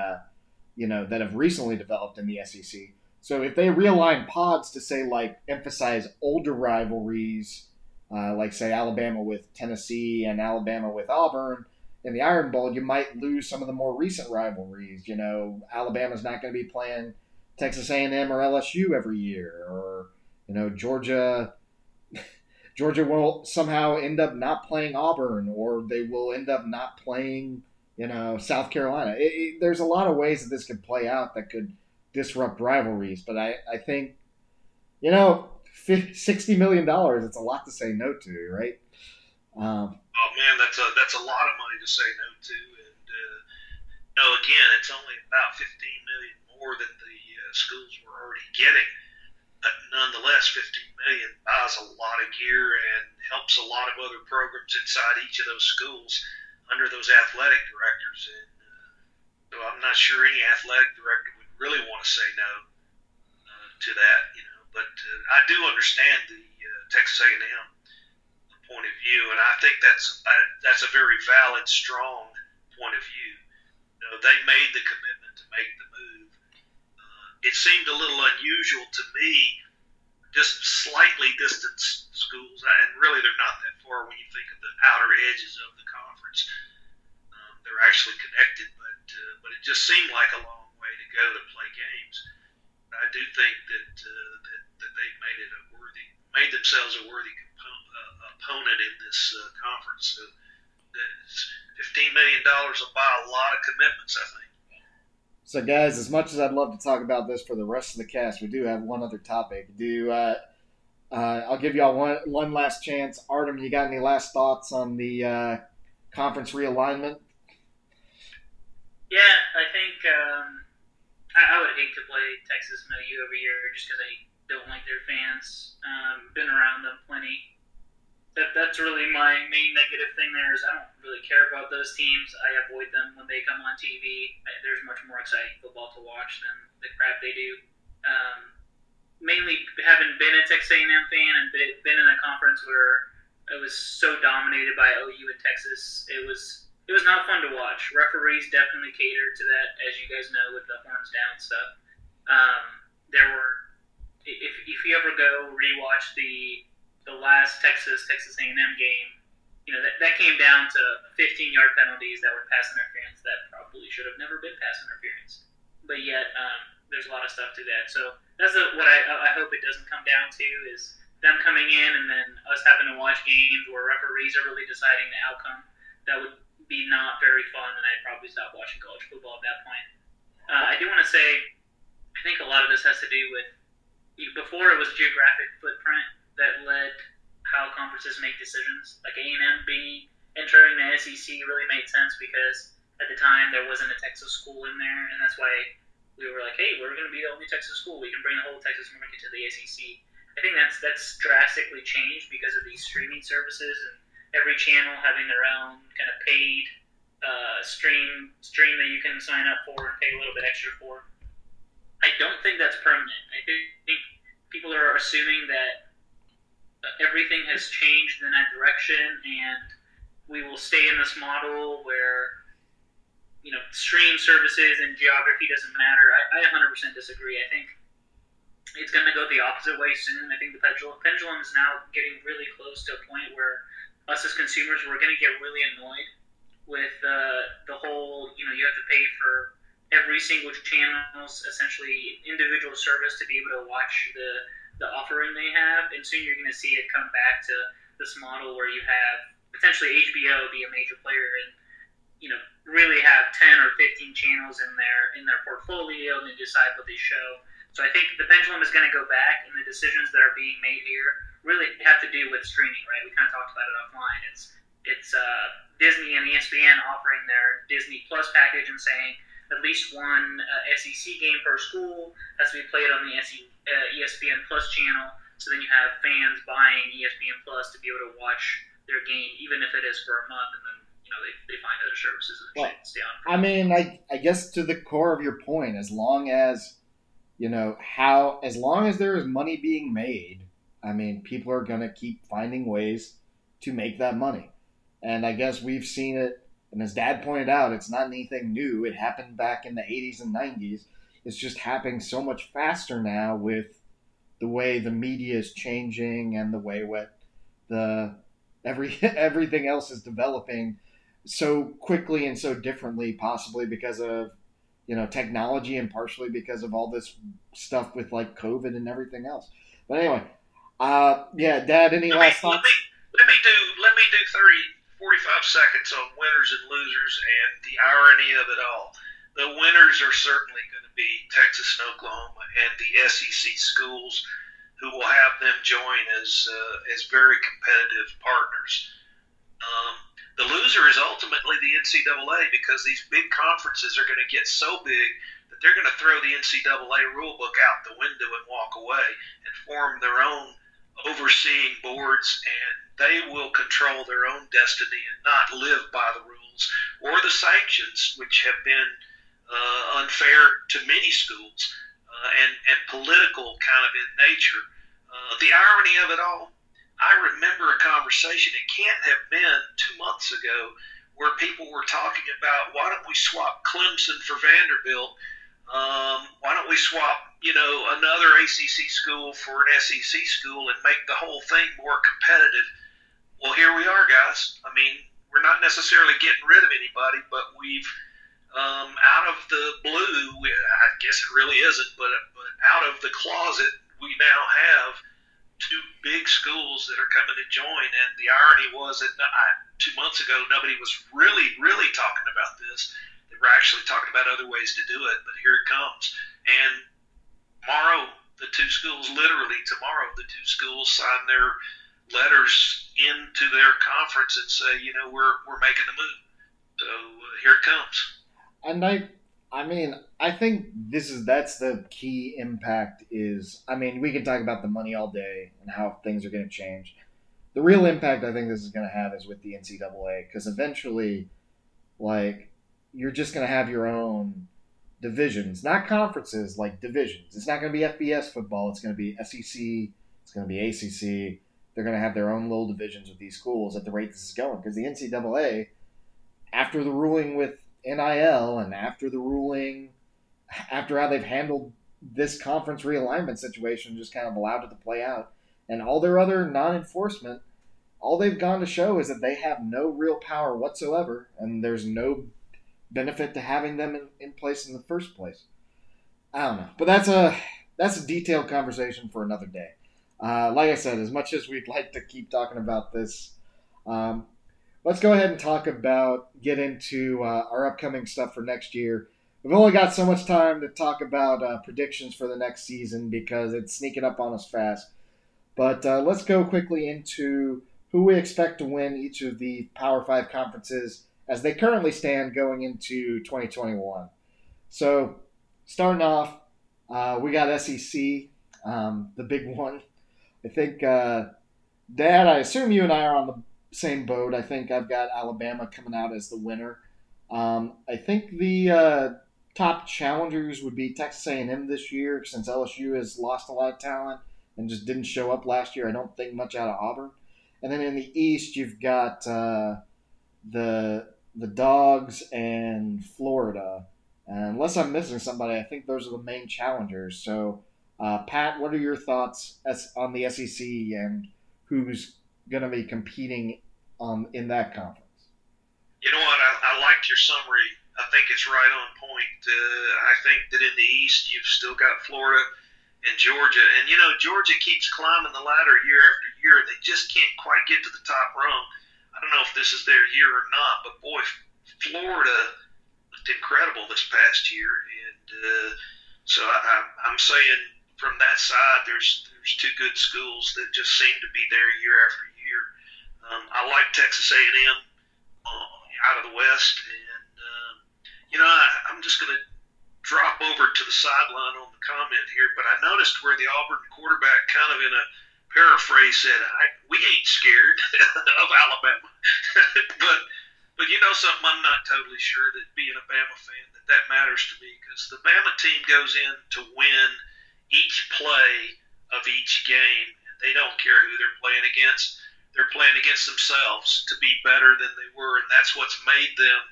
that have recently developed in the SEC. So if they realign pods to, say, like, emphasize older rivalries, like, say, Alabama with Tennessee and Alabama with Auburn, in the Iron Bowl, you might lose some of the more recent rivalries. You know, Alabama's not going to be playing Texas A&M or LSU every year, or, you know, Georgia will somehow end up not playing Auburn, or they will end up not playing, you know, South Carolina. There's a lot of ways that this could play out that could disrupt rivalries, but I think, you know, $60 million, it's a lot to say no to, right? Oh man, that's a lot of money to say no to, and again, it's only about $15 million more than the schools were already getting. But nonetheless, $15 million buys a lot of gear and helps a lot of other programs inside each of those schools under those athletic directors. And so, I'm not sure any athletic director would really want to say no to that, you know. But I do understand the Texas A&M point of view, and I think that's a very valid, strong point of view. You know, they made the commitment to make the move. It seemed a little unusual to me, just slightly distant schools, and really they're not that far when you think of the outer edges of the conference. They're actually connected, but it just seemed like a long way to go to play games. But I do think that they've made themselves a worthy opponent in this conference. So $15 million will buy a lot of commitments, I think. So, guys, as much as I'd love to talk about this for the rest of the cast, we do have one other topic. I'll give y'all one last chance. Artem, you got any last thoughts on the conference realignment? Yeah, I think I would hate to play Texas and OU every year just because I don't like their fans. Been around them plenty. That's really my main negative thing there is I don't really care about those teams. I avoid them when they come on TV. There's much more exciting football to watch than the crap they do. Mainly having been a Texas A&M fan and been in a conference where it was so dominated by OU and Texas, it was not fun to watch. Referees definitely catered to that, as you guys know, with the horns down stuff. If you ever go rewatch the last Texas A&M game, you know, that came down to 15-yard penalties that were pass interference that probably should have never been pass interference. But yet, there's a lot of stuff to that. So that's what I hope it doesn't come down to is them coming in and then us having to watch games where referees are really deciding the outcome. That would be not very fun, and I'd probably stop watching college football at that point. I do want to say, I think a lot of this has to do with, before it was geographic footprint, that led how conferences make decisions. Like A&M entering the SEC really made sense because at the time there wasn't a Texas school in there, and that's why we were like, hey, we're going to be the only Texas school. We can bring the whole Texas market to the SEC. I think that's drastically changed because of these streaming services and every channel having their own kind of paid stream that you can sign up for and pay a little bit extra for. I don't think that's permanent. I think people are assuming that everything has changed in that direction, and we will stay in this model where, you know, stream services and geography doesn't matter. I 100% disagree. I think it's going to go the opposite way soon. I think the pendulum is now getting really close to a point where us as consumers, we're going to get really annoyed with the whole, you know, you have to pay for every single channel's essentially individual service to be able to watch the offering they have, and soon you're going to see it come back to this model where you have potentially HBO be a major player in you know, really have 10 or 15 channels in their portfolio, and they decide what they show. So I think the pendulum is going to go back, and the decisions that are being made here really have to do with streaming, right? We kind of talked about it offline. It's Disney and ESPN offering their Disney Plus package and saying at least one SEC game per school has to be played on the ESPN Plus channel. So then you have fans buying ESPN Plus to be able to watch their game, even if it is for a month, and then they find other services that stay on. I mean, I guess to the core of your point, as long as there is money being made, I mean, people are going to keep finding ways to make that money. And I guess we've seen it, and as Dad pointed out, it's not anything new. It happened back in the 80s and 90s. It's just happening so much faster now with the way the media is changing and the way what everything else is developing so quickly and so differently, possibly because of, technology and partially because of all this stuff with like COVID and everything else. But anyway, Dad, any last thoughts? Let me do 45 seconds on winners and losers and the irony of it all. The winners are certainly going to be Texas and Oklahoma and the SEC schools, who will have them join as very competitive partners. The loser is ultimately the NCAA, because these big conferences are going to get so big that they're going to throw the NCAA rulebook out the window and walk away and form their own overseeing boards, and they will control their own destiny and not live by the rules or the sanctions, which have been unfair to many schools and political kind of in nature. The irony of it all, I remember a conversation, it can't have been 2 months ago, where people were talking about, why don't we swap Clemson for Vanderbilt? Why don't we swap, another ACC school for an SEC school and make the whole thing more competitive? Well, here we are, guys. I mean, we're not necessarily getting rid of anybody, but we've out of the blue, I guess it really isn't, but out of the closet, we now have two big schools that are coming to join. And the irony was that 2 months ago, nobody was really, really talking about this. They were actually talking about other ways to do it, but here it comes. And tomorrow, the two schools sign their letters into their conference and say, we're making the move. So here it comes. And I think that's the key impact is, we can talk about the money all day and how things are going to change. The real impact I think this is going to have is with the NCAA, because eventually, you're just going to have your own divisions, not conferences, divisions. It's not going to be FBS football. It's going to be SEC. It's going to be ACC. They're going to have their own little divisions with these schools at the rate this is going, because the NCAA, after the ruling with NIL and after how they've handled this conference realignment situation, just kind of allowed it to play out, and all their other non-enforcement, all they've gone to show is that they have no real power whatsoever, and there's no benefit to having them in place in the first place. I don't know, but that's a detailed conversation for another day. Like I said, as much as we'd like to keep talking about this, let's go ahead and get into our upcoming stuff for next year. We've only got so much time to talk about predictions for the next season because it's sneaking up on us fast. But let's go quickly into who we expect to win each of the Power 5 conferences as they currently stand going into 2021. So starting off, we got SEC, the big one. I think, Dad, I assume you and I are on the same boat. I think I've got Alabama coming out as the winner. I think the top challengers would be Texas A&M this year, since LSU has lost a lot of talent and just didn't show up last year. I don't think much out of Auburn. And then in the East, you've got the Dogs and Florida. And unless I'm missing somebody, I think those are the main challengers. So, Pat, what are your thoughts on the SEC and who's going to be competing in that conference? You know what? I liked your summary. I think it's right on point. I think that in the East, you've still got Florida and Georgia. And, Georgia keeps climbing the ladder year after year. They just can't quite get to the top rung. I don't know if this is their year or not, but, boy, Florida looked incredible this past year, and so I'm saying from that side, there's two good schools that just seem to be there year after year. I like Texas A&M out of the West, and I'm just going to drop over to the sideline on the comment here, but I noticed where the Auburn quarterback kind of in a paraphrase said, "We ain't scared of Alabama," but you know something, I'm not totally sure that being a Bama fan that matters to me, because the Bama team goes in to win each play of each game. They don't care who they're playing against. They're playing against themselves to be better than they were, and that's what's made them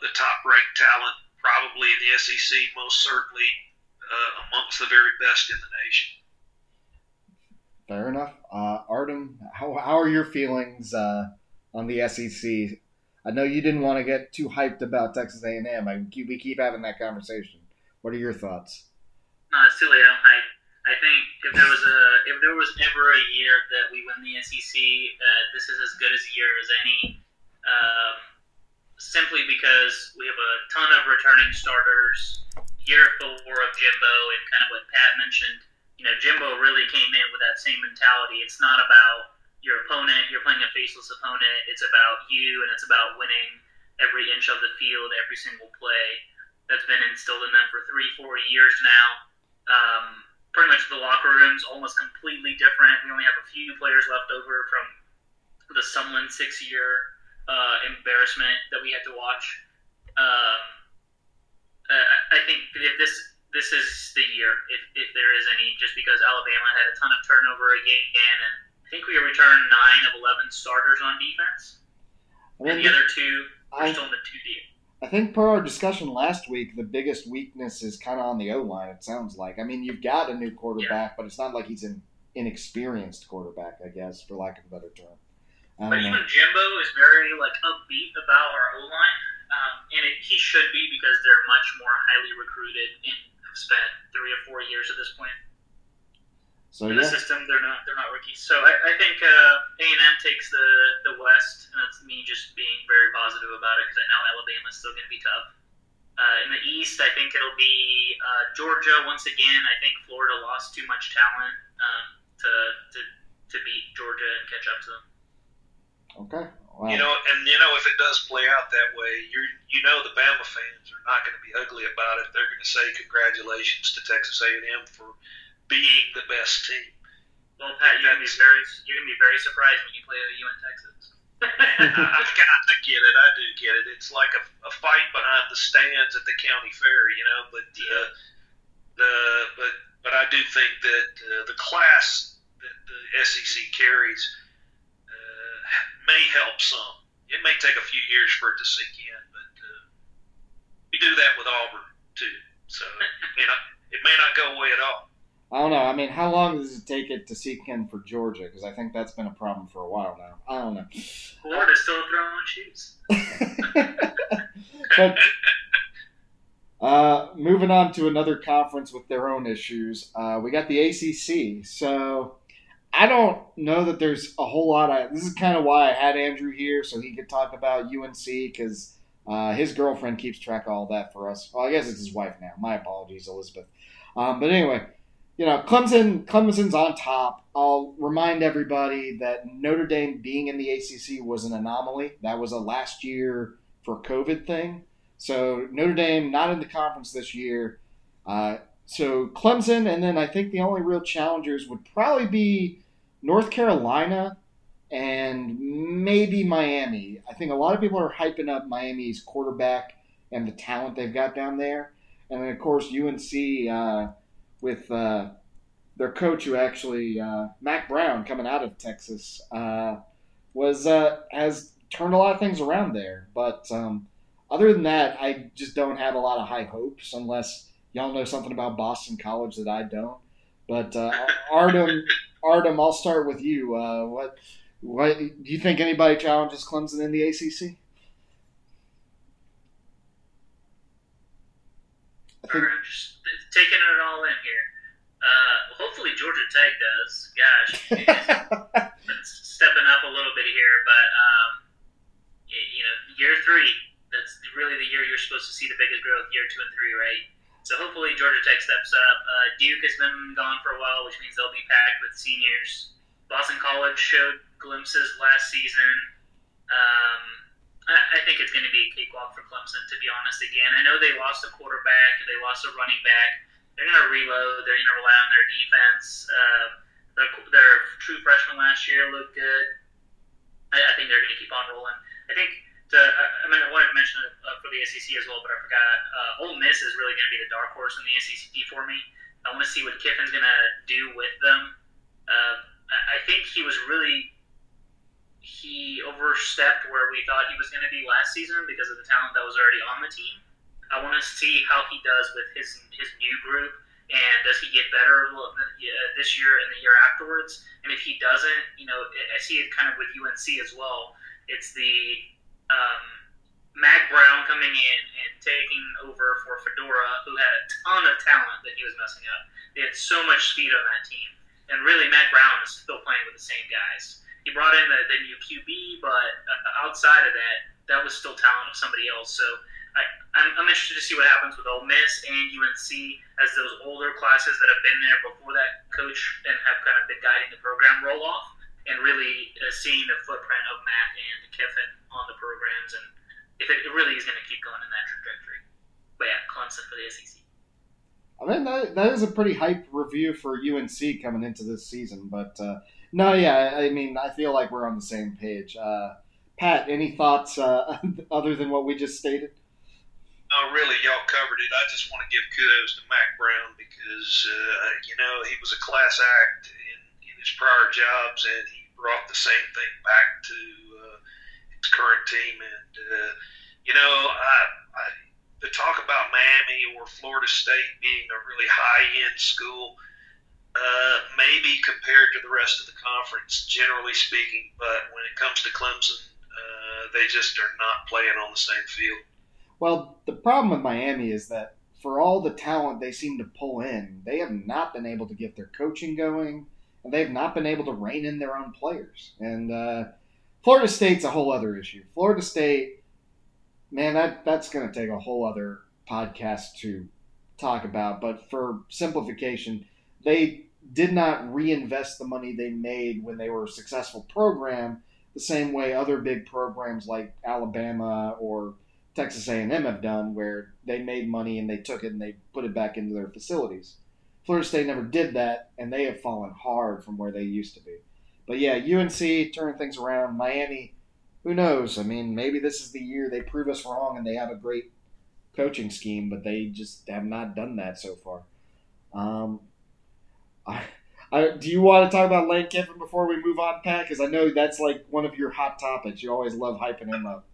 the top-ranked talent, probably in the SEC, most certainly amongst the very best in the nation. Fair enough. Artem, how are your feelings on the SEC? I know you didn't want to get too hyped about Texas A&M. We keep having that conversation. What are your thoughts? No, it's too late. I'm hyped. I think if there was ever a year that we win the SEC, this is as good as a year as any. Simply because we have a ton of returning starters. Year four of Jimbo, and kind of what Pat mentioned. Jimbo really came in with that same mentality. It's not about your opponent, you're playing a faceless opponent, it's about you, and it's about winning every inch of the field, every single play. That's been instilled in them for 3-4 years now. Pretty much the locker room's almost completely different. We only have a few players left over from the Sumlin 6-year embarrassment that we had to watch. I think if this is the year, if there is any, just because Alabama had a ton of turnover again, and I think we returned 9 of 11 starters on defense, and the other two are still in the 2D. I think per our discussion last week, the biggest weakness is kind of on the O-line, it sounds like. I mean, you've got a new quarterback, but it's not like he's an inexperienced quarterback, I guess, for lack of a better term. But even Jimbo is very upbeat about our O-line, and he should be, because they're much more highly recruited and have spent 3 or 4 years at this point. So, in the system, they're not rookies. So I think A&M takes the West, and that's me just being very positive about it, because I know Alabama's still going to be tough. In the East, I think it'll be Georgia once again. I think Florida lost too much talent to beat Georgia and catch up to them. Okay. Wow. If it does play out that way, the Bama fans are not going to be ugly about it. They're going to say congratulations to Texas A&M for being the best team. Well, Pat, you're gonna be very surprised when you play OU in Texas. I get it. I do get it. It's like a fight behind the stands at the county fair, But I do think that the class that the SEC carries may help some. It may take a few years for it to sink in, but we do that with Auburn too. So it may not go away at all. I don't know. I mean, how long does it take it to sink in for Georgia? Because I think that's been a problem for a while now. I don't know. Florida's still throwing shoes. But, moving on to another conference with their own issues, we got the ACC. So I don't know that there's a whole lot. This is kind of why I had Andrew here, so he could talk about UNC, because his girlfriend keeps track of all that for us. Well, I guess it's his wife now. My apologies, Elizabeth. But anyway. Clemson's on top. I'll remind everybody that Notre Dame being in the ACC was an anomaly. That was a last year for COVID thing. So Notre Dame not in the conference this year. So Clemson, and then I think the only real challengers would probably be North Carolina and maybe Miami. I think a lot of people are hyping up Miami's quarterback and the talent they've got down there. And then, of course, UNC with their coach, who actually Mac Brown, coming out of Texas, has turned a lot of things around there. But other than that, I just don't have a lot of high hopes, unless y'all know something about Boston College that I don't. But Artem, I'll start with you. What do you think? Anybody challenges Clemson in the ACC? Taking it all in here. Hopefully Georgia Tech does. Gosh, it's stepping up a little bit here, but year three, that's really the year you're supposed to see the biggest growth, year two and three, right? So hopefully Georgia Tech steps up. Duke has been gone for a while, which means they'll be packed with seniors. Boston College showed glimpses last season. I think it's going to be a cakewalk for Clemson, to be honest, again. I know they lost a quarterback. They lost a running back. They're going to reload. They're going to rely on their defense. Their true freshman last year looked good. I think they're going to keep on rolling. I think I wanted to mention it for the SEC as well, but I forgot. Ole Miss is really going to be the dark horse in the SEC for me. I want to see what Kiffin's going to do with them. I think he overstepped where we thought he was going to be last season because of the talent that was already on the team. I want to see how he does with his new group, and does he get better this year and the year afterwards? And if he doesn't, I see it kind of with UNC as well. It's the Mac Brown coming in and taking over for Fedora, who had a ton of talent that he was messing up. They had so much speed on that team. And really, Matt Brown is still playing with the same guys. He brought in the new QB, but outside of that, that was still talent of somebody else. So I'm interested to see what happens with Ole Miss and UNC as those older classes that have been there before that coach and have kind of been guiding the program roll off, and really seeing the footprint of Matt and Kiffin on the programs, and if it really is going to keep going in that trajectory. But yeah, Clemson for the SEC. I mean, that is a pretty hype review for UNC coming into this season. But, I feel like we're on the same page. Pat, any thoughts other than what we just stated? No, really, y'all covered it. I just want to give kudos to Mac Brown because, he was a class act in his prior jobs, and he brought the same thing back to his current team. And, to talk about Miami or Florida State being a really high-end school, maybe compared to the rest of the conference, generally speaking. But when it comes to Clemson, they just are not playing on the same field. Well, the problem with Miami is that for all the talent they seem to pull in, they have not been able to get their coaching going, and they have not been able to rein in their own players. And Florida State's a whole other issue. Florida State... Man, that's going to take a whole other podcast to talk about. But for simplification, they did not reinvest the money they made when they were a successful program the same way other big programs like Alabama or Texas A&M have done, where they made money and they took it and they put it back into their facilities. Florida State never did that, and they have fallen hard from where they used to be. But yeah, UNC turned things around. Miami... Who knows? I mean, maybe this is the year they prove us wrong and they have a great coaching scheme, but they just have not done that so far. Do you want to talk about Lane Kiffin before we move on, Pat? Because I know that's like one of your hot topics. You always love hyping him up.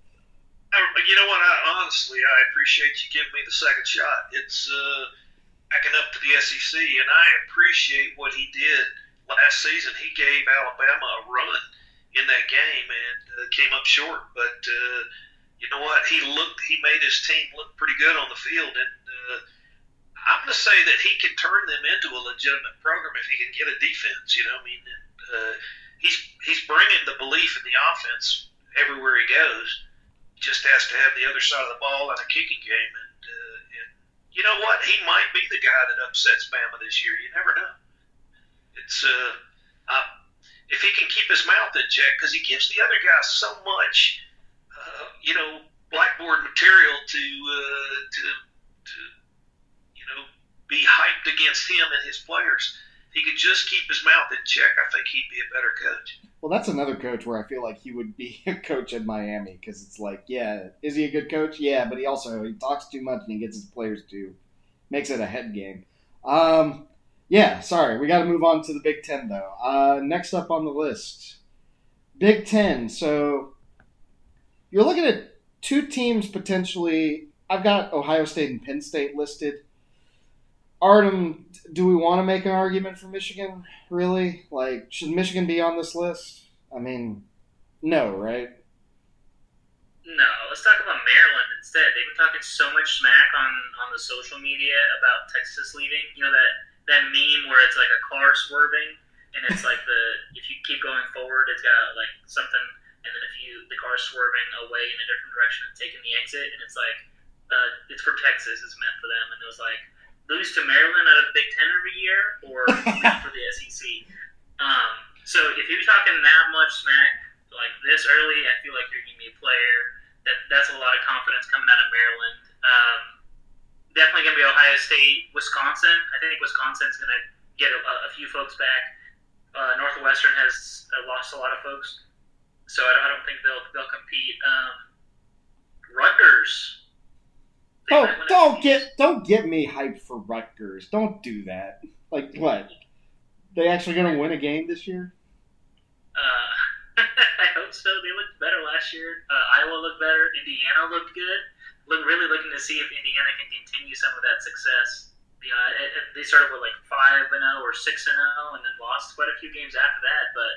You know what? I appreciate you giving me the second shot. It's backing up to the SEC, and I appreciate what he did last season. He gave Alabama a run in that game and came up short, but you know what? He made his team look pretty good on the field, and I'm going to say that he can turn them into a legitimate program if he can get a defense. He's bringing the belief in the offense everywhere he goes. He just has to have the other side of the ball and a kicking game, and you know what? He might be the guy that upsets Bama this year. You never know. It's if he can keep his mouth in check, because he gives the other guys so much, blackboard material to be hyped against him and his players. If he could just keep his mouth in check, I think he'd be a better coach. Well, that's another coach where I feel like he would be a coach at Miami, because it's like, yeah, is he a good coach? Yeah, but he talks too much and he gets his players too. Makes it a head game. Yeah, sorry. We got to move on to the Big Ten, though. Next up on the list, Big Ten. So you're looking at two teams potentially. I've got Ohio State and Penn State listed. Artem, do we want to make an argument for Michigan, really? Like, should Michigan be on this list? I mean, no, right? No, let's talk about Maryland instead. They've been talking so much smack on the social media about Texas leaving. That meme where it's like a car swerving, and it's like if you keep going forward, it's got like something and then if the car's swerving away in a different direction and taking the exit, and it's like, it's for Texas, it's meant for them, and it was like, lose to Maryland out of the Big Ten every year, or win for the SEC. So if you're talking that much smack, like this early, I feel like you're going to be a player. That's a lot of confidence coming out of Maryland. Definitely going to be Ohio State, Wisconsin. I think Wisconsin's going to get a few folks back. Northwestern has lost a lot of folks, so I don't think they'll compete. Rutgers. Don't get me hyped for Rutgers. Don't do that. Like what? They actually going to win a game this year? I hope so. They looked better last year. Iowa looked better. Indiana looked good. Really looking to see if Indiana can continue some of that success. They started with like 5-0 or 6-0, and then lost quite a few games after that. But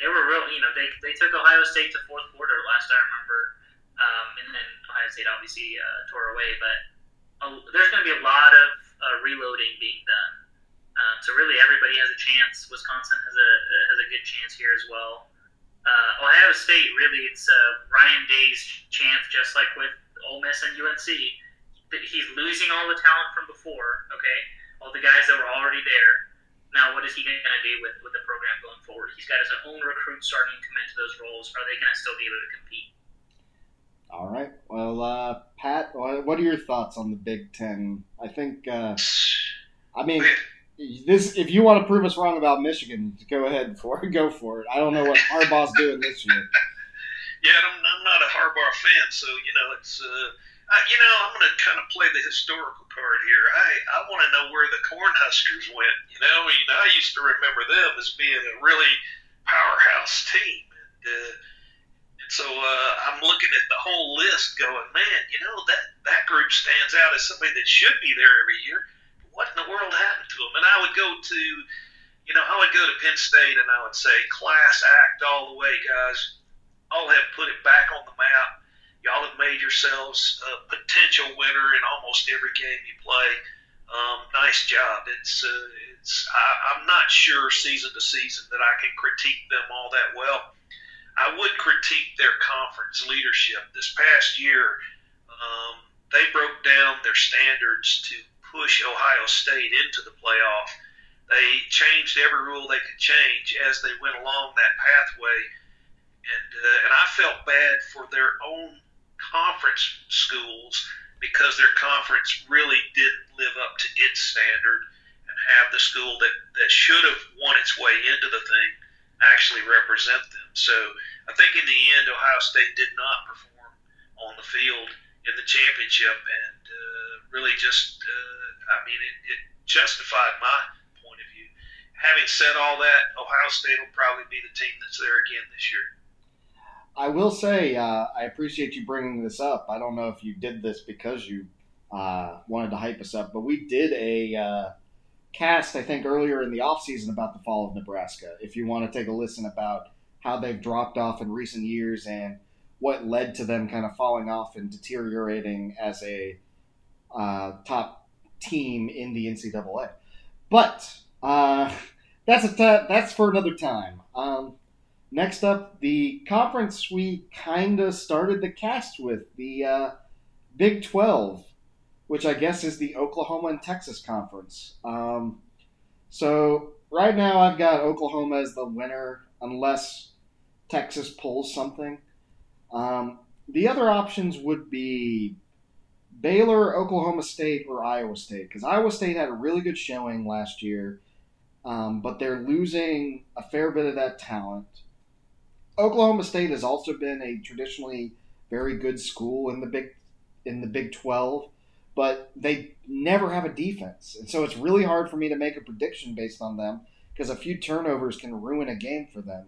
they were really, they took Ohio State to fourth quarter last I remember, and then Ohio State obviously tore away. But there's going to be a lot of reloading being done. So really, everybody has a chance. Wisconsin has a good chance here as well. Ohio State, really, it's Ryan Day's chance, just like with Ole Miss and UNC. He's losing all the talent from before, okay? All the guys that were already there. Now, what is he going to do with the program going forward? He's got his own recruits starting to come into those roles. Are they going to still be able to compete? All right. Well, Pat, what are your thoughts on the Big Ten? I think, this, if you want to prove us wrong about Michigan, go ahead go for it. I don't know what Harbaugh's doing this year. Yeah, I'm not a Harbaugh fan, so, it's... I'm going to kind of play the historical card here. I want to know where the Cornhuskers went. I used to remember them as being a really powerhouse team. And so I'm looking at the whole list going, man, that group stands out as somebody that should be there every year. What in the world happened to them? And I would go to, Penn State and I would say, class act all the way, guys. All have put it back on the map. Y'all have made yourselves a potential winner in almost every game you play. Nice job. I'm not sure season to season that I can critique them all that well. I would critique their conference leadership. This past year, they broke down their standards to push Ohio State into the playoff. They changed every rule they could change as they went along that pathway. And I felt bad for their own conference schools because their conference really didn't live up to its standard and have the school that should have won its way into the thing actually represent them. So I think in the end, Ohio State did not perform on the field in the championship and really just, it justified my point of view. Having said all that, Ohio State will probably be the team that's there again this year. I will say I appreciate you bringing this up. I don't know if you did this because you wanted to hype us up, but we did a cast, I think, earlier in the offseason about the fall of Nebraska. If you want to take a listen about how they've dropped off in recent years and what led to them kind of falling off and deteriorating as a top team in the NCAA. But that's for another time. Next up, the conference we kind of started the cast with, the Big 12, which I guess is the Oklahoma and Texas conference. So right now I've got Oklahoma as the winner unless Texas pulls something. The other options would be Baylor, Oklahoma State, or Iowa State, because Iowa State had a really good showing last year, but they're losing a fair bit of that talent. Oklahoma State has also been a traditionally very good school in the Big 12, but they never have a defense. And so it's really hard for me to make a prediction based on them because a few turnovers can ruin a game for them.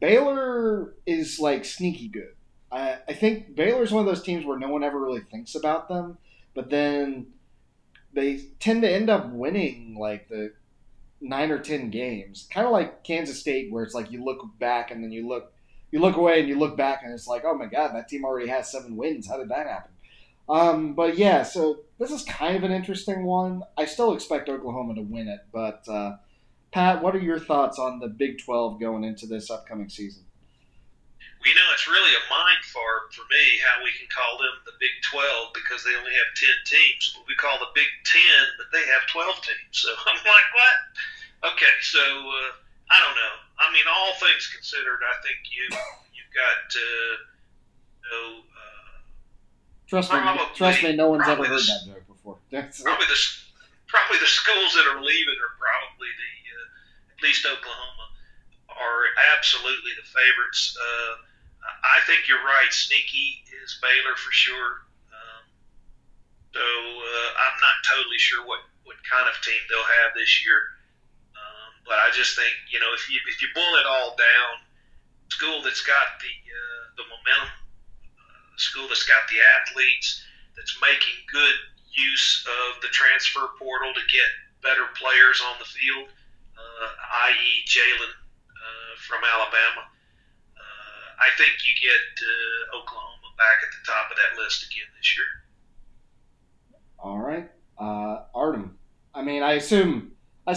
Baylor is like sneaky good. I think Baylor's one of those teams where no one ever really thinks about them, but then they tend to end up winning like the 9 or 10 games, kind of like Kansas State, where it's like you look back and then you look away and you look back and it's like, oh my God, that team already has 7 wins. How did that happen? But yeah, so this is kind of an interesting one. I still expect Oklahoma to win it, but Pat, what are your thoughts on the Big 12 going into this upcoming season? You know, it's really a mind farm for me how we can call them the Big 12 because they only have 10 teams. But we call the Big 10, but they have 12 teams. So I'm like, what? Okay, so I don't know. I mean, all things considered, I think you've got Trust me, no one's ever heard that joke before. Probably the schools that are leaving are probably at least Oklahoma, are absolutely the favorites. I think you're right. Sneaky is Baylor for sure. I'm not totally sure what kind of team they'll have this year. But I just think, you know, if you boil it all down, school that's got the momentum, school that's got the athletes, that's making good use of the transfer portal to get better players on the field, i.e. Jalen from Alabama, I think you get Oklahoma back at the top of that list again this year. All right. Artem, I mean, I assume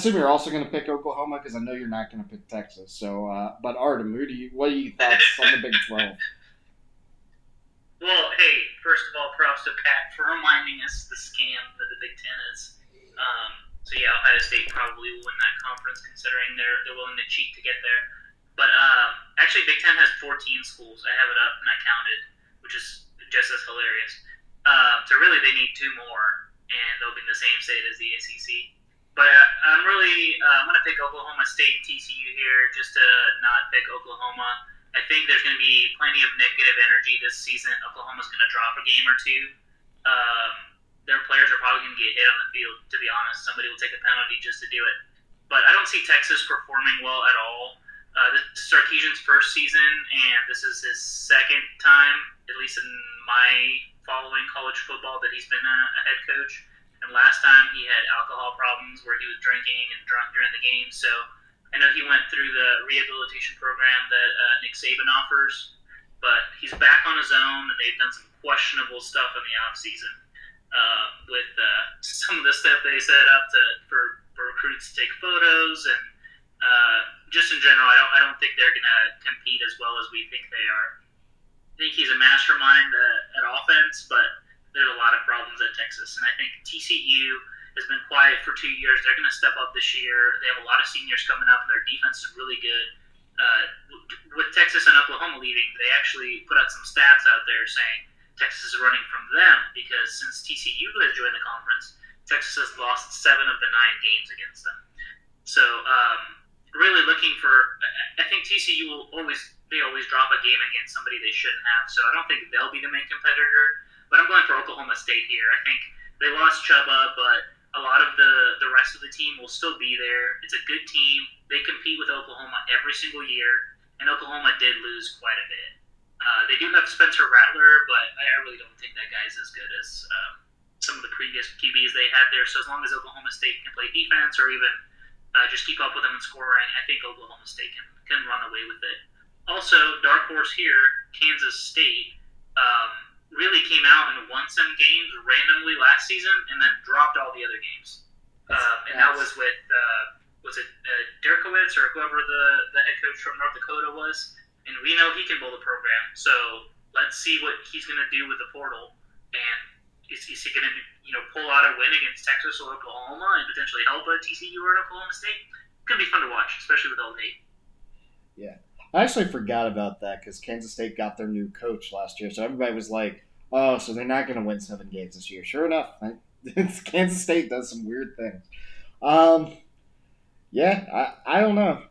you're also going to pick Oklahoma because I know you're not going to pick Texas. So, but Artem, what are your thoughts on the Big 12? Well, hey, first of all, props to Pat for reminding us the scam that the Big Ten is. Ohio State probably will win that conference considering they're willing to cheat to get there. But actually, Big Ten has 14 schools. I have it up and I counted, which is just as hilarious. So really, they need two more, and they'll be in the same state as the ACC. But I'm going to pick Oklahoma State and TCU here just to not pick Oklahoma. I think there's going to be plenty of negative energy this season. Oklahoma's going to drop a game or two. Their players are probably going to get hit on the field, to be honest. Somebody will take a penalty just to do it. But I don't see Texas performing well at all. This is Sarkisian's first season, and this is his second time, at least in my following college football, that he's been a head coach. And last time he had alcohol problems where he was drinking and drunk during the game. So I know he went through the rehabilitation program that Nick Saban offers, but he's back on his own, and they've done some questionable stuff in the offseason with some of the stuff they set up for recruits to take photos, and just in general, I don't think they're going to compete as well as we think they are. I think he's a mastermind at offense, but there's a lot of problems at Texas, and I think TCU has been quiet for 2 years. They're going to step up this year. They have a lot of seniors coming up, and their defense is really good. With Texas and Oklahoma leaving, they actually put out some stats out there saying Texas is running from them because since TCU has joined the conference, Texas has lost 7 of the 9 games against them. So really looking for – I think TCU always drop a game against somebody they shouldn't have, so I don't think they'll be the main competitor. But I'm going for Oklahoma State here. I think they lost Chubba, but a lot of the rest of the team will still be there. It's a good team. They compete with Oklahoma every single year, and Oklahoma did lose quite a bit. They do have Spencer Rattler, but I really don't think that guy's as good as some of the previous QBs they had there. So as long as Oklahoma State can play defense or even just keep up with them in scoring, I think Oklahoma State can run away with it. Also, dark horse here, Kansas State, really came out and won some games randomly last season and then dropped all the other games. That was with, Derkowitz or whoever the head coach from North Dakota was. And we know he can build a program. So let's see what he's going to do with the portal. And is he going to pull out a win against Texas or Oklahoma and potentially help a TCU or Oklahoma State? It's going to be fun to watch, especially with Ole Miss. Yeah. I actually forgot about that because Kansas State got their new coach last year, so everybody was like, "Oh, so they're not going to win 7 games this year." Sure enough, Kansas State does some weird things. I don't know.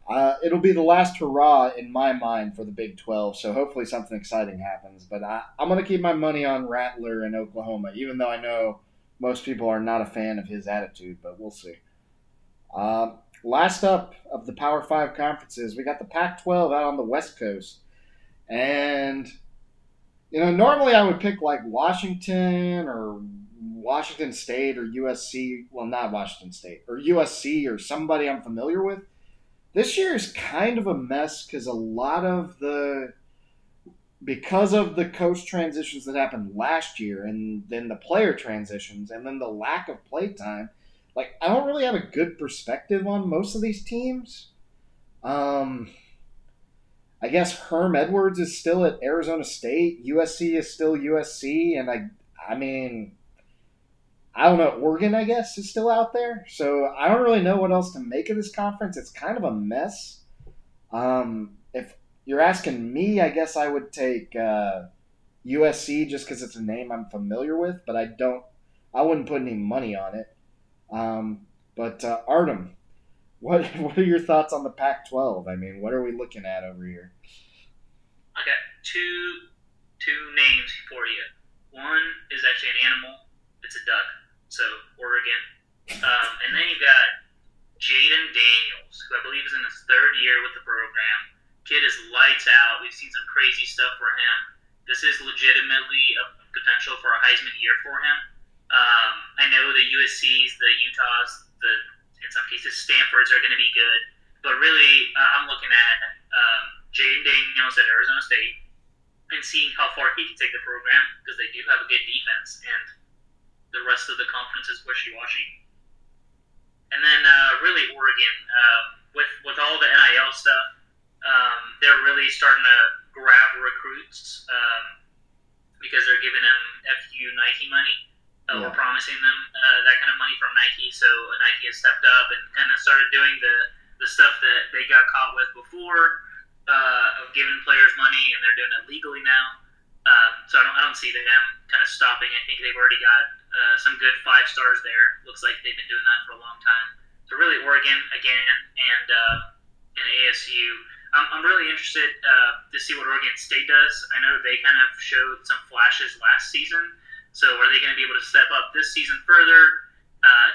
It'll be the last hurrah in my mind for the Big 12, so hopefully something exciting happens. But I'm going to keep my money on Rattler in Oklahoma, even though I know most people are not a fan of his attitude. But we'll see. Last up of the Power 5 conferences, we got the Pac-12 out on the West Coast. And, normally I would pick like Washington or Washington State or USC. Well, not Washington State or USC or somebody I'm familiar with. This year is kind of a mess because because of the coach transitions that happened last year and then the player transitions and then the lack of play time, like, I don't really have a good perspective on most of these teams. I guess Herm Edwards is still at Arizona State. USC is still USC. And I mean, I don't know. Oregon, I guess, is still out there. So I don't really know what else to make of this conference. It's kind of a mess. If you're asking me, I guess I would take USC just because it's a name I'm familiar with, but I wouldn't put any money on it. But Artem, what are your thoughts on the Pac-12? I mean, what are we looking at over here? I got two names for you. One is actually an animal. It's a duck. So, Oregon. And then you've got Jaden Daniels, who I believe is in his third year with the program. Kid is lights out. We've seen some crazy stuff for him. This is legitimately a potential for a Heisman year for him. I know the USCs, the Utahs, in some cases Stanfords are going to be good. But really, I'm looking at Jaden Daniels at Arizona State and seeing how far he can take the program, because they do have a good defense and the rest of the conference is wishy-washy. And then really Oregon, with all the NIL stuff, they're really starting to grab recruits because they're giving them FU Nike money or promising them that kind of money from Nike. So Nike has stepped up and kind of started doing the stuff that they got caught with before of giving players money, and they're doing it legally now. So I don't see them kind of stopping. I think they've already got some good 5 stars there. Looks like they've been doing that for a long time. So really Oregon again and ASU. I'm really interested to see what Oregon State does. I know they kind of showed some flashes last season. So are they going to be able to step up this season further,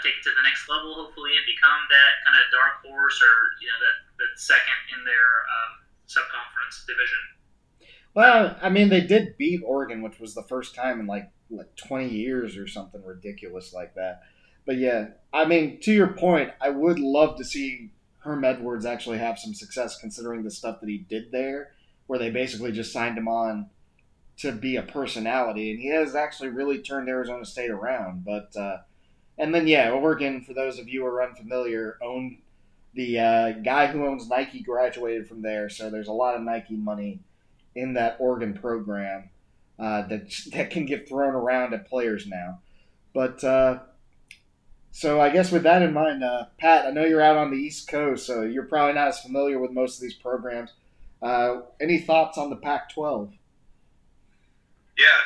take it to the next level hopefully, and become that kind of dark horse or that second in their sub-conference division? Well, I mean, they did beat Oregon, which was the first time in like 20 years or something ridiculous like that. But yeah, I mean, to your point, I would love to see Herm Edwards actually have some success considering the stuff that he did there, where they basically just signed him on to be a personality. And he has actually really turned Arizona State around. But and then, yeah, Oregon, for those of you who are unfamiliar, owned the guy who owns Nike graduated from there. So there's a lot of Nike money in that Oregon program that can get thrown around at players now. But so I guess with that in mind, Pat, I know you're out on the East Coast, so you're probably not as familiar with most of these programs. Any thoughts on the Pac-12? Yeah,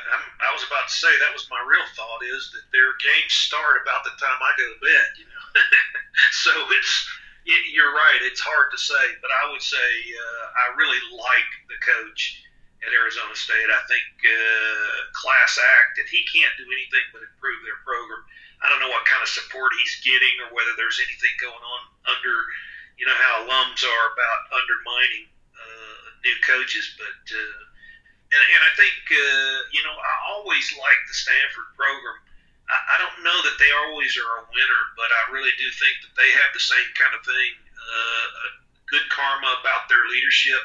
I was about to say that was my real thought, is that their games start about the time I go to bed, So you're right. It's hard to say, but I would say I really like the coach at Arizona State. I think class act, and he can't do anything but improve their program. I don't know what kind of support he's getting or whether there's anything going on under, how alums are about undermining new coaches. But and I think, I always like the Stanford program. I don't know that they always are a winner, but I really do think that they have the same kind of thing, good karma about their leadership,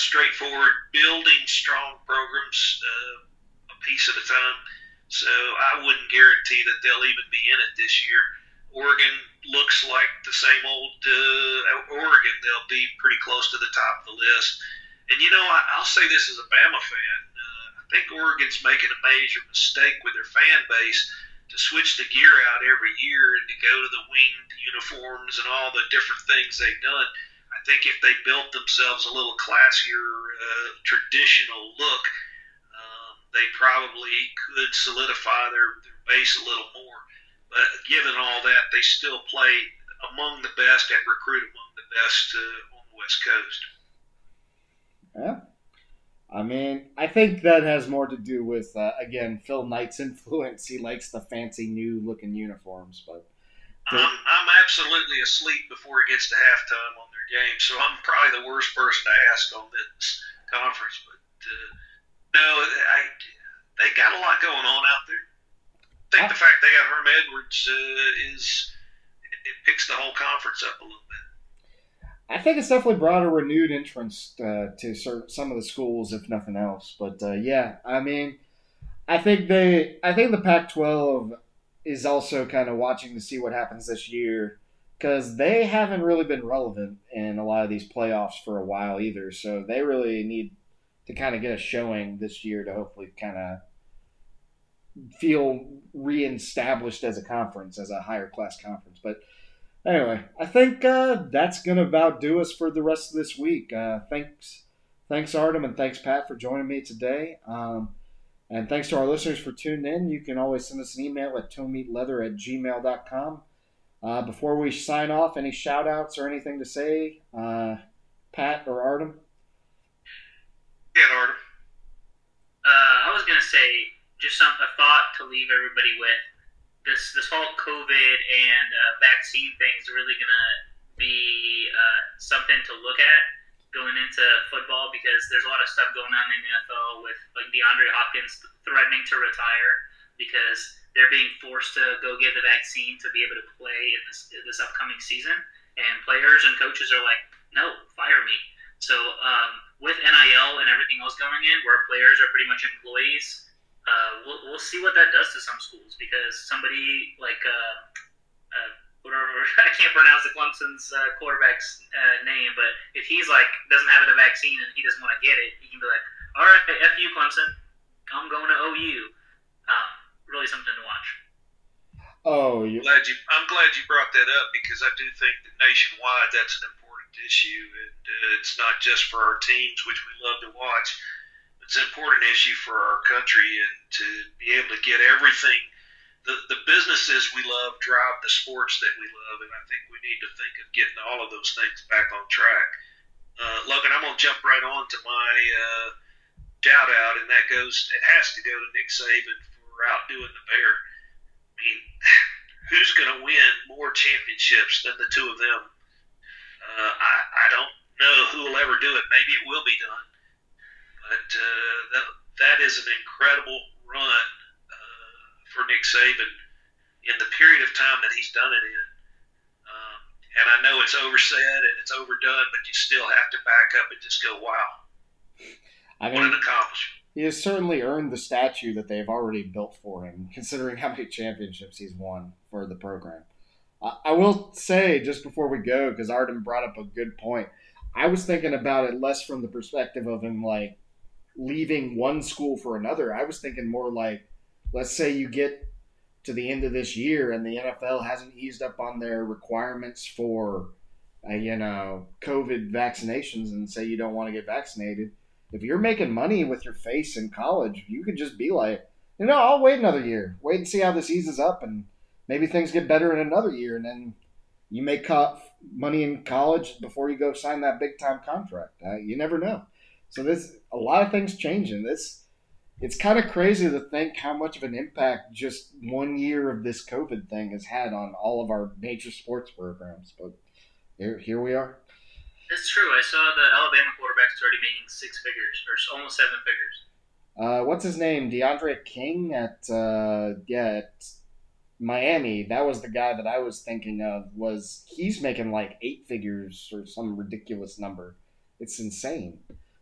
straightforward, building strong programs a piece at a time. So I wouldn't guarantee that they'll even be in it this year. Oregon looks like the same old Oregon. They'll be pretty close to the top of the list. And, I'll say this as a Bama fan. I think Oregon's making a major mistake with their fan base to switch the gear out every year and to go to the winged uniforms and all the different things they've done. I think if they built themselves a little classier, traditional look, they probably could solidify their base a little more. But given all that, they still play among the best and recruit among the best on the West Coast. Yeah. I mean, I think that has more to do with, again, Phil Knight's influence. He likes the fancy new-looking uniforms. But I'm absolutely asleep before it gets to halftime on their game, so I'm probably the worst person to ask on this conference. But, they got a lot going on out there. I think the fact they got Herm Edwards it picks the whole conference up a little bit. I think it's definitely brought a renewed interest to some of the schools, if nothing else. But yeah, I mean, I think the Pac-12 is also kind of watching to see what happens this year, because they haven't really been relevant in a lot of these playoffs for a while either. So they really need to kind of get a showing this year to hopefully kind of feel reestablished as a conference, as a higher class conference. But anyway, I think that's going to about do us for the rest of this week. Thanks, Artem, and thanks, Pat, for joining me today. And thanks to our listeners for tuning in. You can always send us an email at tonemeatleather@gmail.com. Before we sign off, any shout-outs or anything to say, Pat or Artem? Yeah, Artem. I was going to say just a thought to leave everybody with. This whole COVID and vaccine thing is really going to be something to look at going into football, because there's a lot of stuff going on in the NFL with like DeAndre Hopkins threatening to retire because they're being forced to go get the vaccine to be able to play in this upcoming season. And players and coaches are like, no, fire me. So with NIL and everything else going in, where players are pretty much employees, we'll see what that does to some schools, because somebody like I can't pronounce the Clemson's quarterback's name, but if he's like doesn't have a vaccine and he doesn't want to get it, he can be like, all right, F you, Clemson. I'm going to OU. Really something to watch. Oh, yeah. I'm glad you brought that up, because I do think that nationwide that's an important issue. And it's not just for our teams, which we love to watch. It's an important issue for our country, and to be able to get everything. The businesses we love drive the sports that we love, and I think we need to think of getting all of those things back on track. Logan, I'm going to jump right on to my shout-out, and that goes – it has to go to Nick Saban for outdoing the Bear. I mean, who's going to win more championships than the two of them? I don't know who will ever do it. Maybe it will be done. But that is an incredible run for Nick Saban in the period of time that he's done it in. And I know it's oversaid and it's overdone, but you still have to back up and just go, wow. What an accomplishment. He has certainly earned the statue that they've already built for him, considering how many championships he's won for the program. I will say, just before we go, because Artem brought up a good point, I was thinking about it less from the perspective of him, like, leaving one school for another. I was thinking more like, let's say you get to the end of this year and the NFL hasn't eased up on their requirements for, COVID vaccinations, and say you don't want to get vaccinated. If you're making money with your face in college, you could just be like, I'll wait another year. Wait and see how this eases up, and maybe things get better in another year. And then you make money in college before you go sign that big-time contract. You never know. So there's a lot of things changing. It's kind of crazy to think how much of an impact just one year of this COVID thing has had on all of our major sports programs. But here we are. That's true. I saw the Alabama quarterback's already making six figures, or almost seven figures. What's his name? DeAndre King at Miami. That was the guy that I was thinking of. He's making like eight figures or some ridiculous number. It's insane.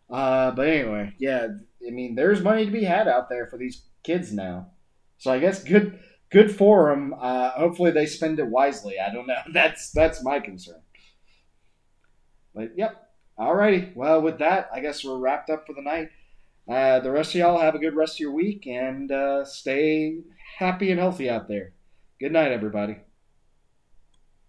But anyway, yeah, I mean, there's money to be had out there for these kids now. So I guess good for them. Hopefully they spend it wisely. I don't know. That's my concern. But, yep. All righty. Well, with that, I guess we're wrapped up for the night. The rest of y'all have a good rest of your week, and stay happy and healthy out there. Good night, everybody.